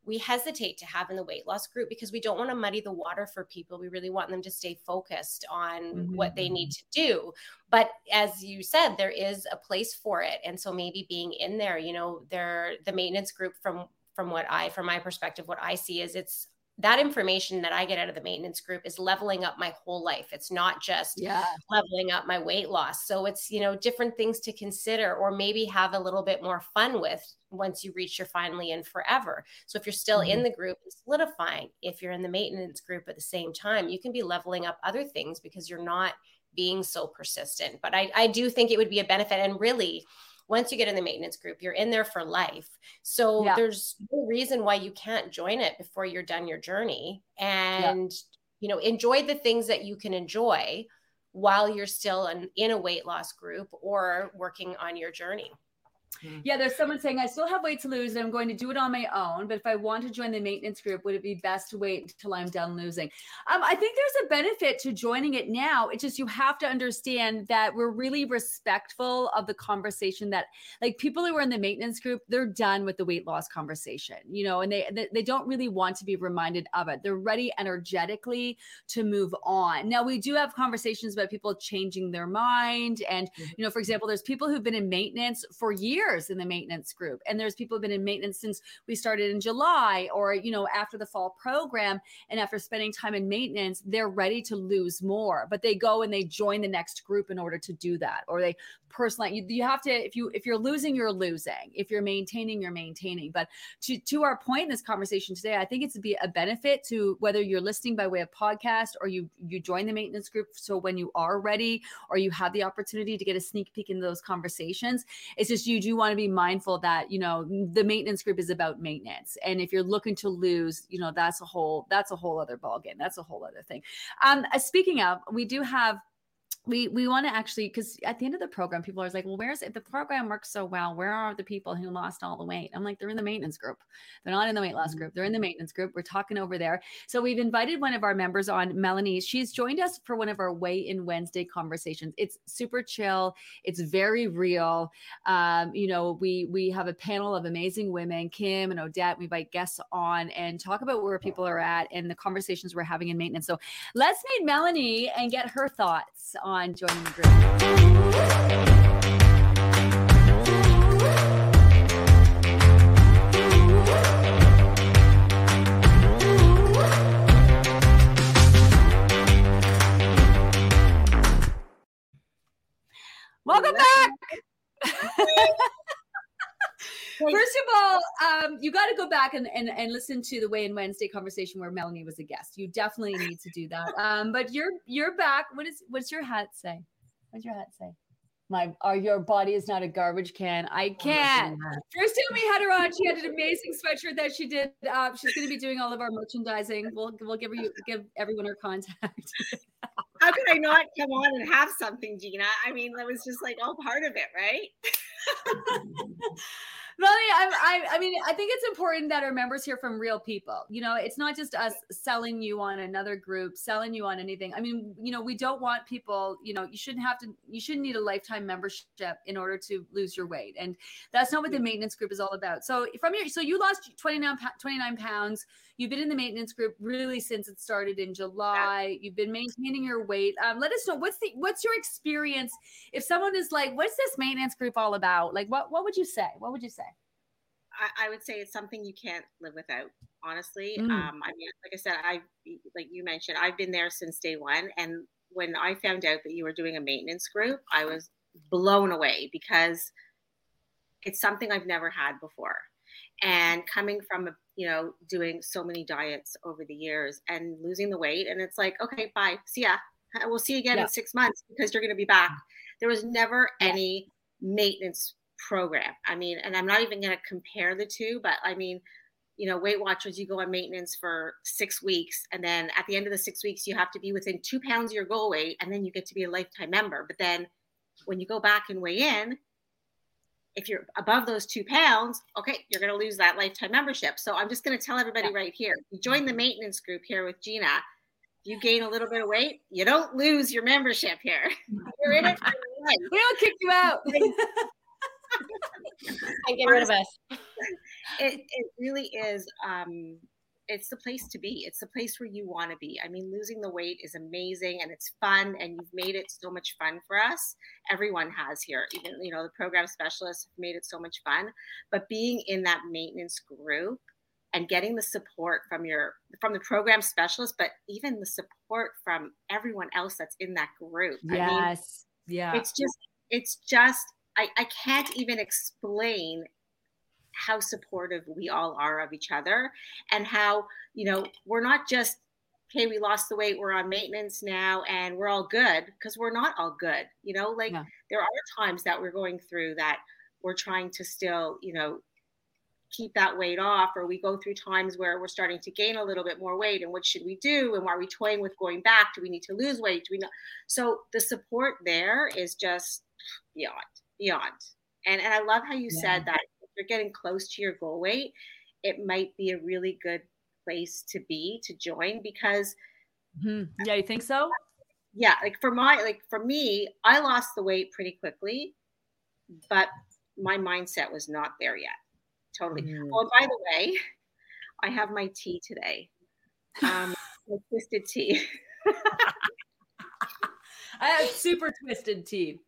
we hesitate to have in the weight loss group, because we don't want to muddy the water for people. We really want them to stay focused on mm-hmm. what they need to do. But as you said, there is a place for it. And so maybe being in there, you know, there, the maintenance group from, from what I, from my perspective, what I see is it's, that information that I get out of the maintenance group is leveling up my whole life. It's not just yeah. leveling up my weight loss. So it's, you know, different things to consider, or maybe have a little bit more fun with once you reach your finally and forever. So if you're still mm-hmm. in the group, it's solidifying. If you're in the maintenance group at the same time, you can be leveling up other things, because you're not being so persistent. But I, I do think it would be a benefit. And really, once you get in the maintenance group, you're in there for life. So yeah. there's no reason why you can't join it before you're done your journey, and, yeah. you know, enjoy the things that you can enjoy while you're still in, in a weight loss group or working on your journey. Yeah. There's someone saying, I still have weight to lose and I'm going to do it on my own, but if I want to join the maintenance group, would it be best to wait until I'm done losing? Um, I think there's a benefit to joining it now. It's just, you have to understand that we're really respectful of the conversation, that like people who are in the maintenance group, they're done with the weight loss conversation, you know, and they, they, they don't really want to be reminded of it. They're ready energetically to move on. Now, we do have conversations about people changing their mind. And, you know, for example, there's people who've been in maintenance for years in the maintenance group. And there's people who've been in maintenance since we started in July, or, you know, after the fall program, and after spending time in maintenance, they're ready to lose more, but they go and they join the next group in order to do that. Or they personally, you, you have to, if you, if you're losing, you're losing, if you're maintaining, you're maintaining. But to, to our point in this conversation today, I think it's to be a benefit to whether you're listening by way of podcast, or you, you join the maintenance group. So when you are ready, or you have the opportunity to get a sneak peek into those conversations, it's just, you do want to be mindful that, you know, the maintenance group is about maintenance. And if you're looking to lose, you know, that's a whole, that's a whole other ballgame. That's a whole other thing. Um, speaking of, we do have, we, we want to actually, cause at the end of the program, people are like, well, where's, if the program works so well, where are the people who lost all the weight? I'm like, they're in the maintenance group. They're not in the weight loss group. They're in the maintenance group. We're talking over there. So we've invited one of our members on, Melanie. She's joined us for one of our Weigh In Wednesday conversations. It's super chill. It's very real. Um, you know, we, we have a panel of amazing women, Kim and Odette. We invite guests on and talk about where people are at and the conversations we're having in maintenance. So let's meet Melanie and get her thoughts on on joining the group. Welcome back. First of all, um, you got to go back and, and, and listen to the Weigh In Wednesday conversation where Melanie was a guest. You definitely need to do that. Um, but you're you're back. What is what's your hat say? What's your hat say? My, our, your body is not a garbage can. I can't. Oh, first time we had her on, she had an amazing sweatshirt that she did. Uh, she's going to be doing all of our merchandising. We'll we'll give you give everyone her contact. How could I not come on and have something, Gina? I mean, that was just like all part of it, right? Melanie, I, I, I mean, I think it's important that our members hear from real people. You know, it's not just us selling you on another group, selling you on anything. I mean, you know, we don't want people, you know, you shouldn't have to, you shouldn't need a lifetime membership in order to lose your weight. And that's not what the maintenance group is all about. So from your, so you lost twenty-nine, twenty-nine pounds. You've been in the maintenance group really since it started in July. You've been maintaining your weight. Um, let us know what's the, what's your experience? If someone is like, what's this maintenance group all about? Like, what, what would you say? What would you say? I would say it's something you can't live without, honestly. Mm. Um, I mean, like I said, I like you mentioned, I've been there since day one. And when I found out that you were doing a maintenance group, I was blown away because it's something I've never had before. And coming from, you know, doing so many diets over the years and losing the weight, and it's like, okay, bye, see ya. We'll see you again yeah. in six months because you're going to be back. There was never any maintenance program. I mean, and I'm not even going to compare the two, but I mean, you know, Weight Watchers, you go on maintenance for six weeks. And then at the end of the six weeks, you have to be within two pounds of your goal weight. And then you get to be a lifetime member. But then when you go back and weigh in, if you're above those two pounds, okay, you're going to lose that lifetime membership. So I'm just going to tell everybody yeah. right here, you join the maintenance group here with Gina, you gain a little bit of weight, you don't lose your membership here. You're in it for life. We don't kick you out. I get rid of us. It, it really is. Um, it's the place to be. It's the place where you want to be. I mean, losing the weight is amazing and it's fun, and you've made it so much fun for us. Everyone has here, even, you know, the program specialists have made it so much fun, but being in that maintenance group and getting the support from your, from the program specialist, but even the support from everyone else that's in that group. Yes. I mean, yeah. It's just, it's just, I, I can't even explain how supportive we all are of each other and how, you know, we're not just, okay, we lost the weight, we're on maintenance now and we're all good, because we're not all good. You know, like yeah. there are times that we're going through that we're trying to still, you know, keep that weight off, or we go through times where we're starting to gain a little bit more weight, and what should we do? And are we toying with going back? Do we need to lose weight? Do we not? So the support there is just beyond. Beyond. And and I love how you yeah. said that if you're getting close to your goal weight, it might be a really good place to be, to join, because mm-hmm. yeah, you think so? Yeah. Like for my, like for me, I lost the weight pretty quickly, but my mindset was not there yet. Totally. Mm. Well, by the way, I have my tea today. Um, my twisted tea. I have super twisted tea.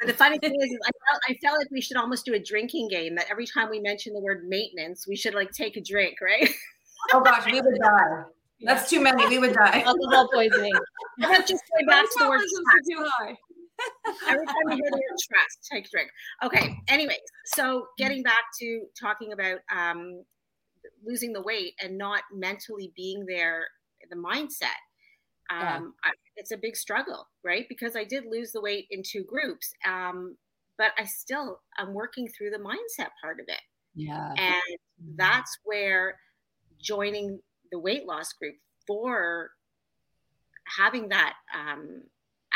And the funny thing is, is I, felt, I felt like we should almost do a drinking game, that every time we mention the word maintenance, we should like take a drink, right? Oh gosh, we would die. That's too many. We would die. Alcohol poisoning. That's just going back to the word too high. Every time we hear the word trust, take a drink. Okay. Anyways, so getting back to talking about um, losing the weight and not mentally being there, the mindset. Um, yeah. I, it's a big struggle, right? Because I did lose the weight in two groups, um, but I still, I'm working through the mindset part of it. Yeah. And that's where joining the weight loss group, for having that um,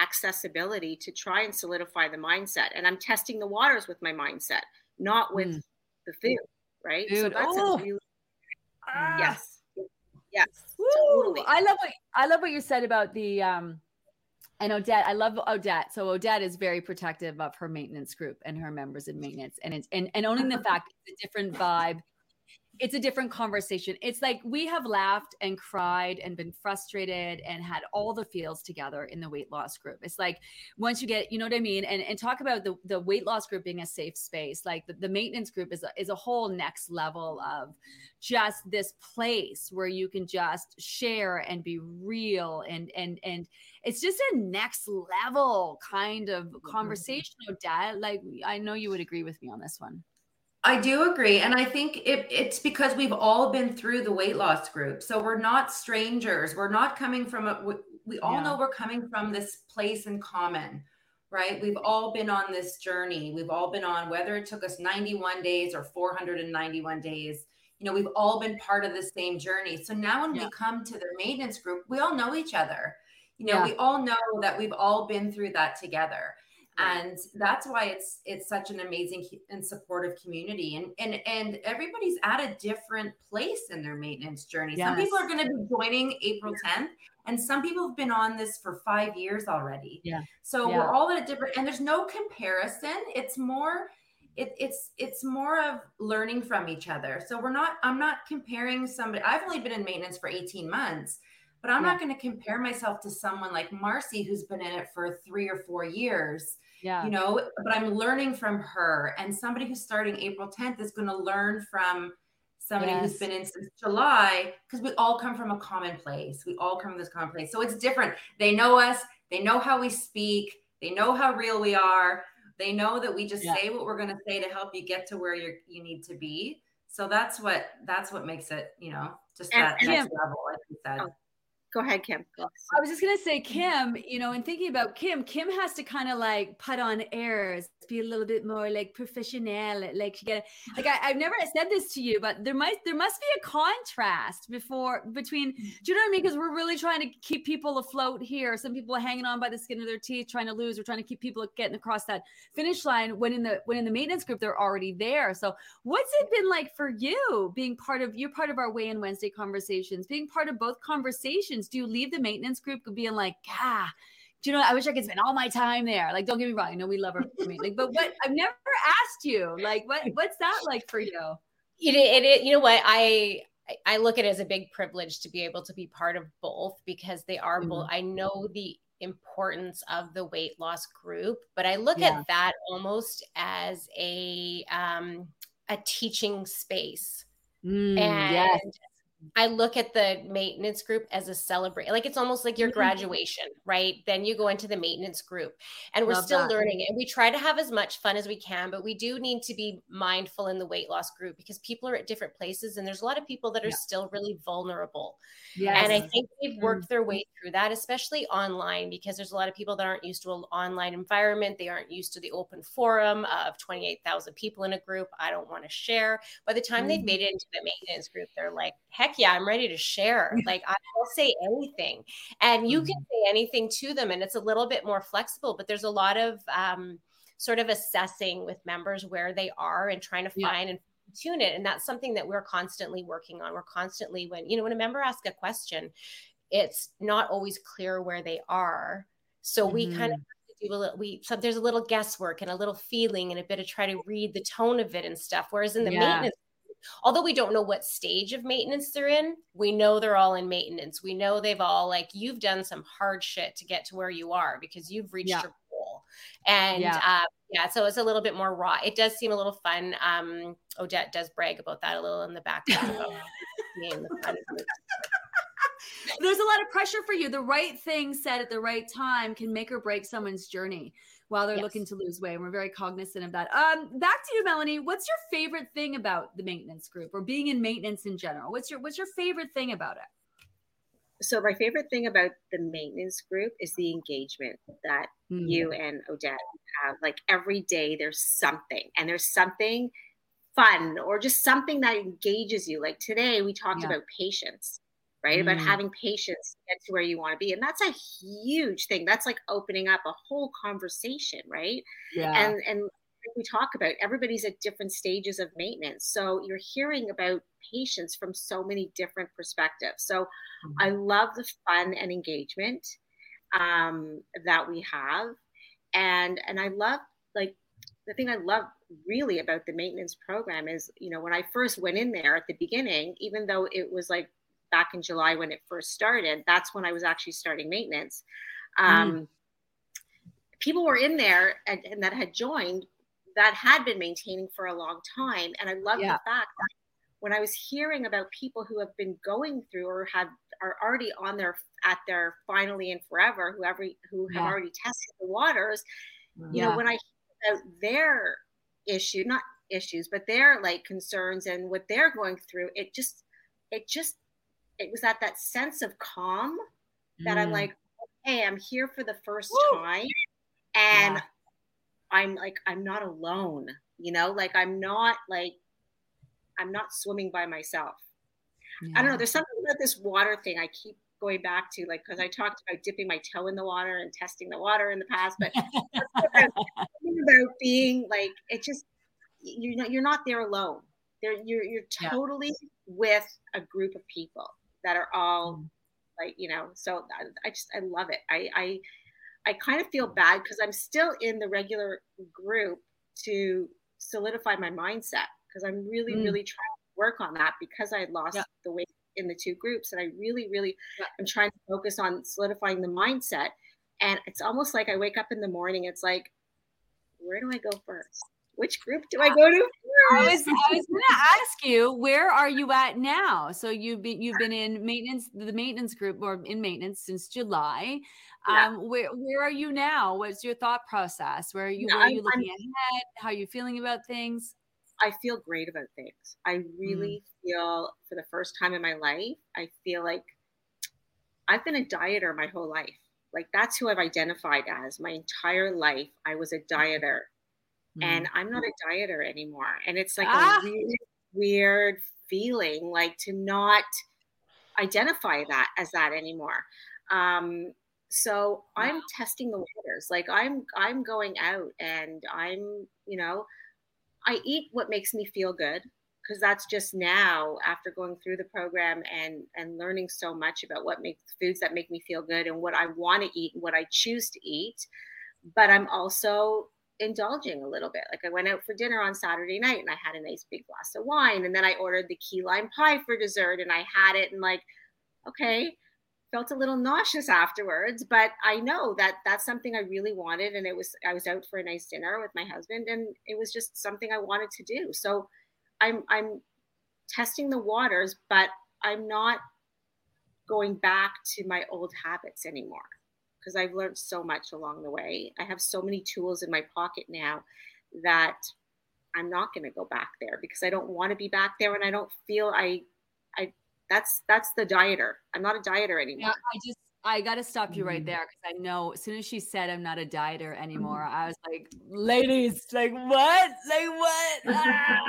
accessibility to try and solidify the mindset. And I'm testing the waters with my mindset, not with mm. the food, right? Dude. So that's oh. a really, ah. yes. Yes, totally. I love what I love what you said about the um, and Odette. I love Odette. So Odette is very protective of her maintenance group and her members in maintenance, and it's and, and owning the fact it's a different vibe. It's a different conversation. It's like we have laughed and cried and been frustrated and had all the feels together in the weight loss group. It's like once you get, you know what I mean? And and talk about the, the weight loss group being a safe space. Like the, the maintenance group is a, is a whole next level of just this place where you can just share and be real. And, and, and it's just a next level kind of conversation, Odette. Like, I know you would agree with me on this one. I do agree. And I think it, it's because we've all been through the weight loss group. So we're not strangers. We're not coming from, a, we, we all yeah. know we're coming from this place in common, right? We've all been on this journey. We've all been on, whether it took us ninety-one days or four hundred ninety-one days, you know, we've all been part of the same journey. So now when yeah. we come to the maintenance group, we all know each other. You know, yeah. we all know that we've all been through that together. Yeah. And that's why it's, it's such an amazing and supportive community. And, and, and everybody's at a different place in their maintenance journey. Yes. Some people are going to be joining April tenth, and some people have been on this for five years already. Yeah. So yeah. we're all at a different, and there's no comparison. It's more, It, it's it's more of learning from each other. So we're not, I'm not comparing somebody. I've only been in maintenance for eighteen months, but I'm yeah. not going to compare myself to someone like Marcy, who's been in it for three or four years, yeah. you know, but I'm learning from her. And somebody who's starting April tenth is going to learn from somebody yes. who's been in since July, because we all come from a common place. We all come from this common place. So it's different. They know us. They know how we speak. They know how real we are. They know that we just yeah. say what we're going to say to help you get to where you you need to be. So that's what that's what makes it, you know, just and, that and next Kim, level, like you said. Oh, go ahead, Kim. Go. I was just going to say, Kim, you know, in thinking about Kim, Kim has to kind of like put on airs, be a little bit more like professional, like she get like I, I've never said this to you, but there might there must be a contrast before between. Do you know what I mean? Because we're really trying to keep people afloat here. Some people are hanging on by the skin of their teeth, trying to lose. We're trying to keep people getting across that finish line. When in the when in the maintenance group, they're already there. So what's it been like for you being part of? You're part of our Weigh In Wednesday conversations, being part of both conversations. Do you leave the maintenance group being like, ah, do you know, I wish I could spend all my time there. Like, don't get me wrong. I know we love her. Like, but what I've never asked you, like, what, what's that like for you? It, it, it, you know what? I, I look at it as a big privilege to be able to be part of both, because they are mm-hmm. both. I know the importance of the weight loss group, but I look yeah. at that almost as a, um, a teaching space. Mm, and yes. I look at the maintenance group as a celebration. Like, it's almost like your graduation, right? Then you go into the maintenance group, and we're Love still that. learning, and we try to have as much fun as we can, but we do need to be mindful in the weight loss group, because people are at different places, and there's a lot of people that are yeah. still really vulnerable. Yes. And I think they've worked their way through that, especially online, because there's a lot of people that aren't used to an online environment. They aren't used to the open forum of twenty-eight thousand people in a group. I don't want to share. By the time mm-hmm. they've made it into the maintenance group, they're like, heck yeah, I'm ready to share. Like, I'll say anything, and you can say anything to them. And it's a little bit more flexible, but there's a lot of um, sort of assessing with members where they are and trying to find yeah. and tune it. And that's something that we're constantly working on. We're constantly, when, you know, when a member asks a question, it's not always clear where they are. So we mm-hmm. kind of do a little, we, so there's a little guesswork and a little feeling and a bit of try to read the tone of it and stuff. Whereas in the yeah. maintenance, although we don't know what stage of maintenance they're in, we know they're all in maintenance. We know they've all, like, you've done some hard shit to get to where you are, because you've reached yeah. your goal. And yeah. Uh, yeah, so it's a little bit more raw. It does seem a little fun. Um, Odette does brag about that a little in the background. About being the fun group. There's a lot of pressure for you. The right thing said at the right time can make or break someone's journey while they're yes. looking to lose weight. And we're very cognizant of that. Um, back to you, Melanie. What's your favorite thing about the maintenance group, or being in maintenance in general? What's your, what's your favorite thing about it? So my favorite thing about the maintenance group is the engagement that mm. you and Odette have. Like, every day there's something, and there's something fun or just something that engages you. Like today we talked yeah. about patience. Right? Mm. About having patience to get to where you want to be. And that's a huge thing. That's like opening up a whole conversation, right? Yeah. And and we talk about, everybody's at different stages of maintenance. So you're hearing about patience from so many different perspectives. So mm. I love the fun and engagement um, that we have. And and I love, like, the thing I love really about the maintenance program is, you know, when I first went in there at the beginning, even though it was like, back in July when it first started, that's when I was actually starting maintenance. Um, mm. People were in there and, and that had joined, that had been maintaining for a long time. And I love yeah. the fact that when I was hearing about people who have been going through or have are already on their, at their Finally and Forever, whoever, who yeah. have already tested the waters, yeah. you know, when I hear about their issue, not issues, but their like concerns and what they're going through, it just, it just, it was at that sense of calm that mm. I'm like, okay, I'm here for the first Woo! time, And yeah. I'm like, I'm not alone, you know, like I'm not like, I'm not swimming by myself. Yeah. I don't know. There's something about this water thing I keep going back to, like, because I talked about dipping my toe in the water and testing the water in the past, but about, about being like, it just, you know, you're not there alone. There, you're you're totally yeah. with a group of people that are all mm. like, you know. So I just I love it. I I I kind of feel bad because I'm still in the regular group to solidify my mindset, because I'm really mm. really trying to work on that, because I lost yeah. the weight in the two groups, and I really really yeah. I'm trying to focus on solidifying the mindset. And it's almost like I wake up in the morning. It's like, where do I go first? Which group do I go to? I was I was going to ask you, where are you at now? So you've been you've been in maintenance, the maintenance group, or in maintenance since July. Yeah. Um, where where are you now? What's your thought process? Where are you? No, where are you looking I'm, ahead? How are you feeling about things? I feel great about things. I really mm. feel, for the first time in my life, I feel like I've been a dieter my whole life. Like, that's who I've identified as my entire life. I was a dieter. And I'm not a dieter anymore. And it's like ah. a really weird feeling, like, to not identify that as that anymore. Um, so wow. I'm testing the waters. Like, I'm, I'm going out and I'm, you know, I eat what makes me feel good. Cause that's just now, after going through the program and, and learning so much about what makes foods that make me feel good and what I want to eat and what I choose to eat. But I'm also indulging a little bit. Like, I went out for dinner on Saturday night and I had a nice big glass of wine, and then I ordered the key lime pie for dessert and I had it, and like, okay, felt a little nauseous afterwards, but I know that that's something I really wanted. And it was, I was out for a nice dinner with my husband, and it was just something I wanted to do. So I'm, I'm testing the waters, but I'm not going back to my old habits anymore, because I've learned so much along the way. I have so many tools in my pocket now that I'm not going to go back there, because I don't want to be back there. And I don't feel I, I, that's, that's the dieter. I'm not a dieter anymore. Yeah, I just, I got to stop you right there, because I know as soon as she said, I'm not a dieter anymore, I was like, ladies, like what? Like what? Ah!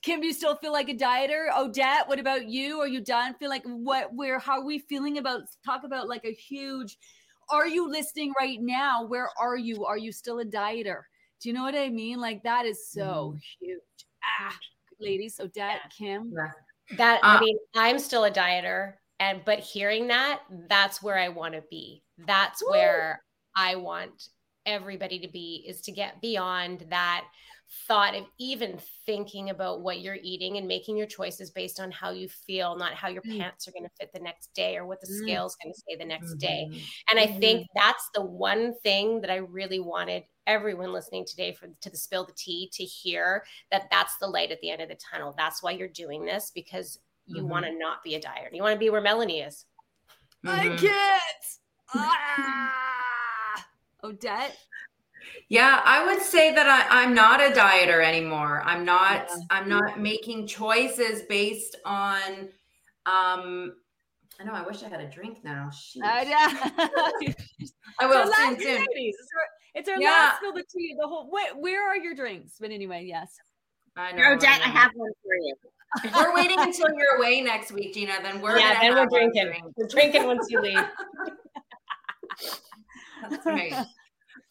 Kim, do you still feel like a dieter? Odette, what about you? Are you done? Feel like what, where, how are we feeling about, talk about like a huge, are you listening right now? Where are you? Are you still a dieter? Do you know what I mean? Like, that is so huge. Ah, ladies, Odette, yeah. Kim. Yeah. That, uh, I mean, I'm still a dieter. And, but hearing that, that's where I want to be. That's Ooh. Where I want everybody to be, is to get beyond that thought of even thinking about what you're eating and making your choices based on how you feel, not how your mm. pants are going to fit the next day or what the mm. scale is going to say the next mm-hmm. day. And mm-hmm. I think that's the one thing that I really wanted everyone listening today for, to the Spill the Tea, to hear that that's the light at the end of the tunnel. That's why you're doing this, because you mm-hmm. want to not be a dieter. You want to be where Melanie is. Mm-hmm. I can't. Ah! Odette? Yeah, I would say that I, I'm not a dieter anymore. I'm not, yeah. I'm not yeah. making choices based on, um, I know, I wish I had a drink now. Sheesh. Uh, yeah. I will soon, soon. It's our, it's our yeah. last Spill the Tea. The whole, wait, where are your drinks? But anyway, yes. I know. Odette, I, I have one for you. If we're waiting until you're away next week, Gina, then we're yeah, then we're drinking. Drink. We're drinking once you leave. That's right.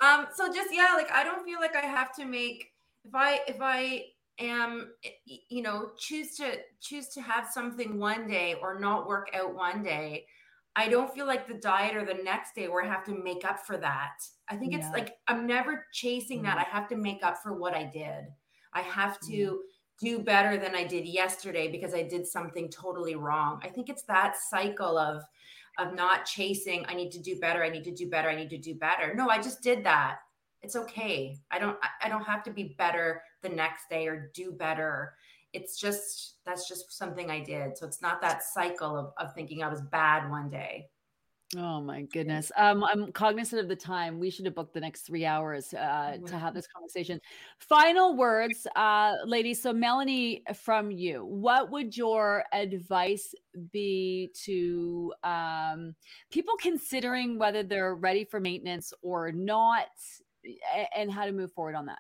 Um, so just yeah, like I don't feel like I have to make if I if I am you know choose to choose to have something one day or not work out one day. I don't feel like the diet or the next day where I have to make up for that. I think yeah. it's like I'm never chasing mm-hmm. that. I have to make up for what I did. I have to. Mm-hmm. do better than I did yesterday because I did something totally wrong. I think it's that cycle of, of not chasing. I need to do better. I need to do better. I need to do better. No, I just did that. It's okay. I don't, I don't have to be better the next day or do better. It's just, that's just something I did. So it's not that cycle of, of thinking I was bad one day. Oh my goodness. Um, I'm cognizant of the time. We should have booked the next three hours uh, to have this conversation. Final words, uh, ladies. So Melanie, from you, what would your advice be to um, people considering whether they're ready for maintenance or not, and how to move forward on that?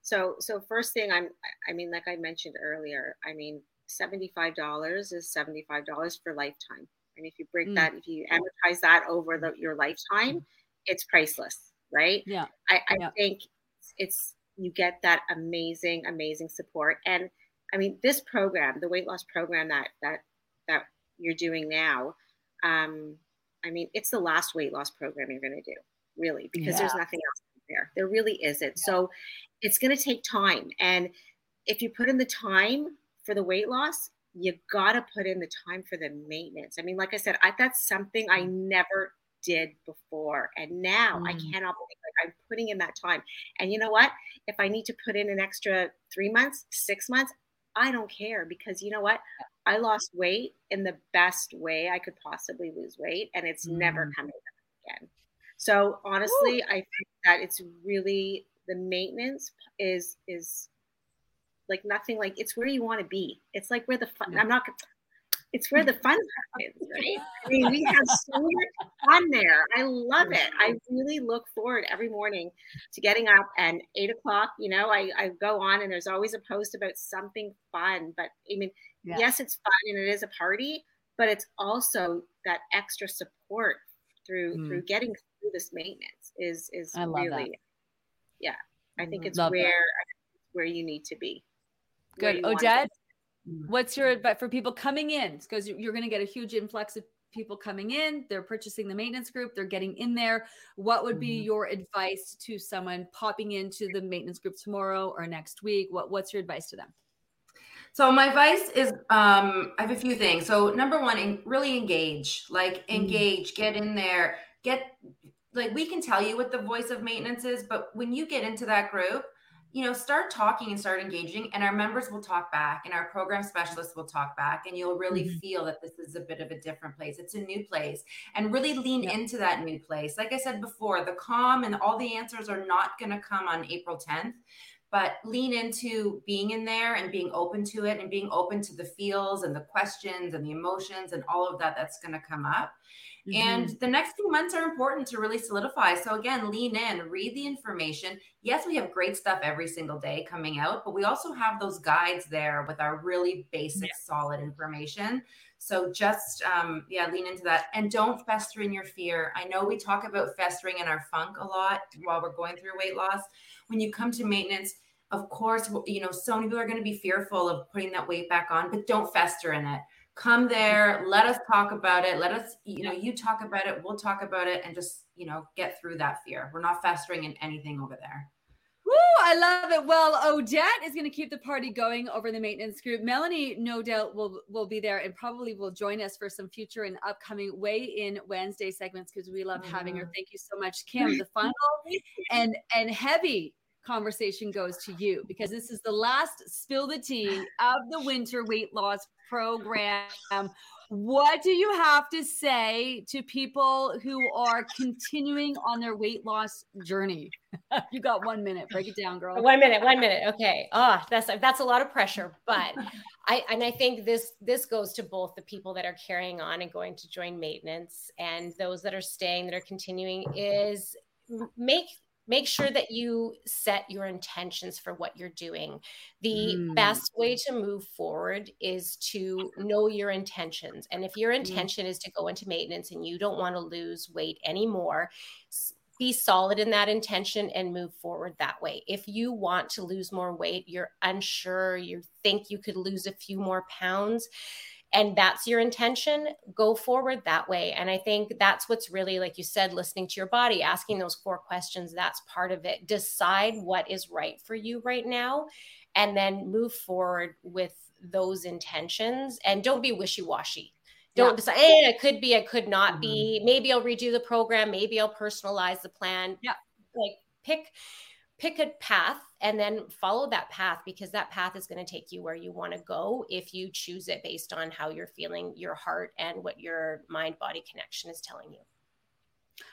So, so first thing, I'm, I mean, like I mentioned earlier, I mean, seventy-five dollars is seventy-five dollars for lifetime. And if you break mm. that, if you amortize that over the, your lifetime, it's priceless, right? Yeah. I, I yeah. think it's, you get that amazing, amazing support. And I mean, this program, the weight loss program that, that, that you're doing now, um, I mean, it's the last weight loss program you're going to do, really, because yeah. there's nothing else there. There really isn't. Yeah. So it's going to take time. And if you put in the time for the weight loss, you got to put in the time for the maintenance. I mean, like I said, I, that's something I never did before. And now mm. I cannot believe it. I'm putting in that time. And you know what? If I need to put in an extra three months, six months, I don't care, because you know what? I lost weight in the best way I could possibly lose weight, and it's mm. never coming back again. So honestly, Ooh. I think that it's really, the maintenance is, is, like nothing, like it's where you want to be. It's like where the fun, I'm not, it's where the fun happens, right? I mean, we have so much fun there. I love it. I really look forward every morning to getting up and eight o'clock, you know, I, I go on and there's always a post about something fun, but I mean, yeah. yes, it's fun and it is a party, but it's also that extra support through, mm. through getting through this maintenance is, is I love really, that. yeah, I think it's love where, that. where you need to be. Good. Odette, what's your advice for people coming in? Because you're going to get a huge influx of people coming in. They're purchasing the maintenance group. They're getting in there. What would be your advice to someone popping into the maintenance group tomorrow or next week? What What's your advice to them? So my advice is, um, I have a few things. So number one, really engage, like engage, get in there, get, like, we can tell you what the voice of maintenance is, but when you get into that group, you know, start talking and start engaging, and our members will talk back and our program specialists will talk back, and you'll really mm-hmm. feel that this is a bit of a different place. It's a new place, and really lean yeah. into that new place. Like I said before, the calm and all the answers are not going to come on April tenth, but lean into being in there and being open to it and being open to the feels and the questions and the emotions and all of that that's going to come up. Mm-hmm. And the next few months are important to really solidify. So again, lean in, read the information. Yes, we have great stuff every single day coming out, but we also have those guides there with our really basic, yeah. solid information. So just, um, yeah, lean into that, and don't fester in your fear. I know we talk about festering in our funk a lot while we're going through weight loss. When you come to maintenance, of course, you know, so many people are going to be fearful of putting that weight back on, but don't fester in it. Come there. Let us talk about it. Let us, you know, you talk about it. We'll talk about it, and just, you know, get through that fear. We're not festering in anything over there. Woo, I love it. Well, Odette is going to keep the party going over the maintenance group. Melanie, no doubt, will will be there and probably will join us for some future and upcoming Weigh In Wednesday segments, because we love mm-hmm. having her. Thank you so much, Kim. The final and and heavy conversation goes to you, because this is the last Spill the Tea of the winter weight loss program. What do you have to say to people who are continuing on their weight loss journey? You got one minute. Break it down, girl. One minute, one minute. Okay. Oh, that's, that's a lot of pressure, but I, and I think this, this goes to both the people that are carrying on and going to join maintenance, and those that are staying, that are continuing, is make Make sure that you set your intentions for what you're doing. The mm. best way to move forward is to know your intentions. And if your intention mm. is to go into maintenance and you don't want to lose weight anymore, be solid in that intention and move forward that way. If you want to lose more weight, you're unsure, you think you could lose a few more pounds, and that's your intention, go forward that way. And I think that's what's really, like you said, listening to your body, asking those four questions. That's part of it. Decide what is right for you right now, and then move forward with those intentions. And don't be wishy-washy. Don't yeah. decide, hey, I could be, I could not mm-hmm. be. Maybe I'll redo the program. Maybe I'll personalize the plan. Yeah. Like pick... pick a path and then follow that path, because that path is going to take you where you want to go if you choose it based on how you're feeling, your heart, and what your mind-body connection is telling you.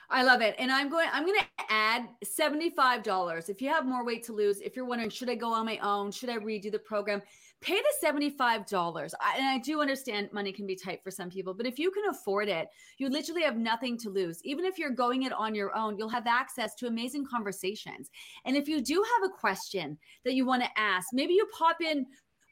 I love it. And I'm going, I'm going to add seventy-five dollars. If you have more weight to lose, if you're wondering, should I go on my own? Should I redo the program? Pay the seventy-five dollars. I, and I do understand money can be tight for some people, but if you can afford it, you literally have nothing to lose. Even if you're going it on your own, you'll have access to amazing conversations. And if you do have a question that you want to ask, maybe you pop in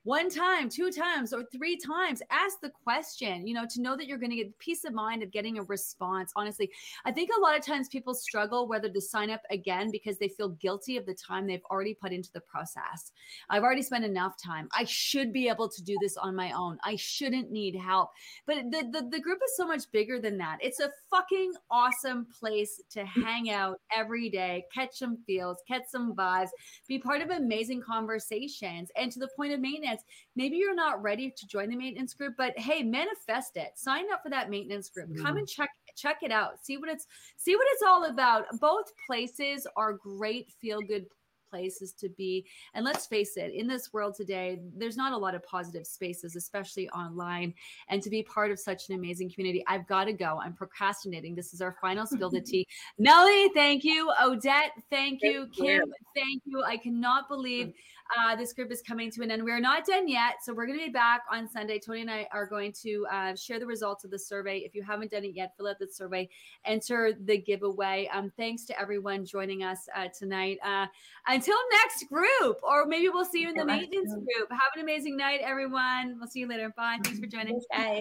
one time, two times, or three times, ask the question, you know, to know that you're going to get peace of mind of getting a response. Honestly, I think a lot of times people struggle whether to sign up again because they feel guilty of the time they've already put into the process. I've already spent enough time. I should be able to do this on my own. I shouldn't need help. But the, the, the group is so much bigger than that. It's a fucking awesome place to hang out every day, catch some feels, catch some vibes, be part of amazing conversations. And to the point of maintenance, maybe you're not ready to join the maintenance group, but hey, manifest it. Sign up for that maintenance group. Mm. Come and check check it out. See what it's see what it's all about. Both places are great feel-good places to be. And let's face it, in this world today, there's not a lot of positive spaces, especially online. And to be part of such an amazing community, I've got to go. I'm procrastinating. This is our final Spill the Tea. Melanie, thank you. Odette, thank you. Kim, thank you. I cannot believe uh, this group is coming to an end. We're not done yet. So we're going to be back on Sunday. Tony and I are going to uh, share the results of the survey. If you haven't done it yet, fill out the survey, enter the giveaway. Um, thanks to everyone joining us uh, tonight. Uh, I Until next group, or maybe we'll see you in the maintenance group. Have an amazing night, everyone. We'll see you later. Bye. Thanks for joining us. Bye.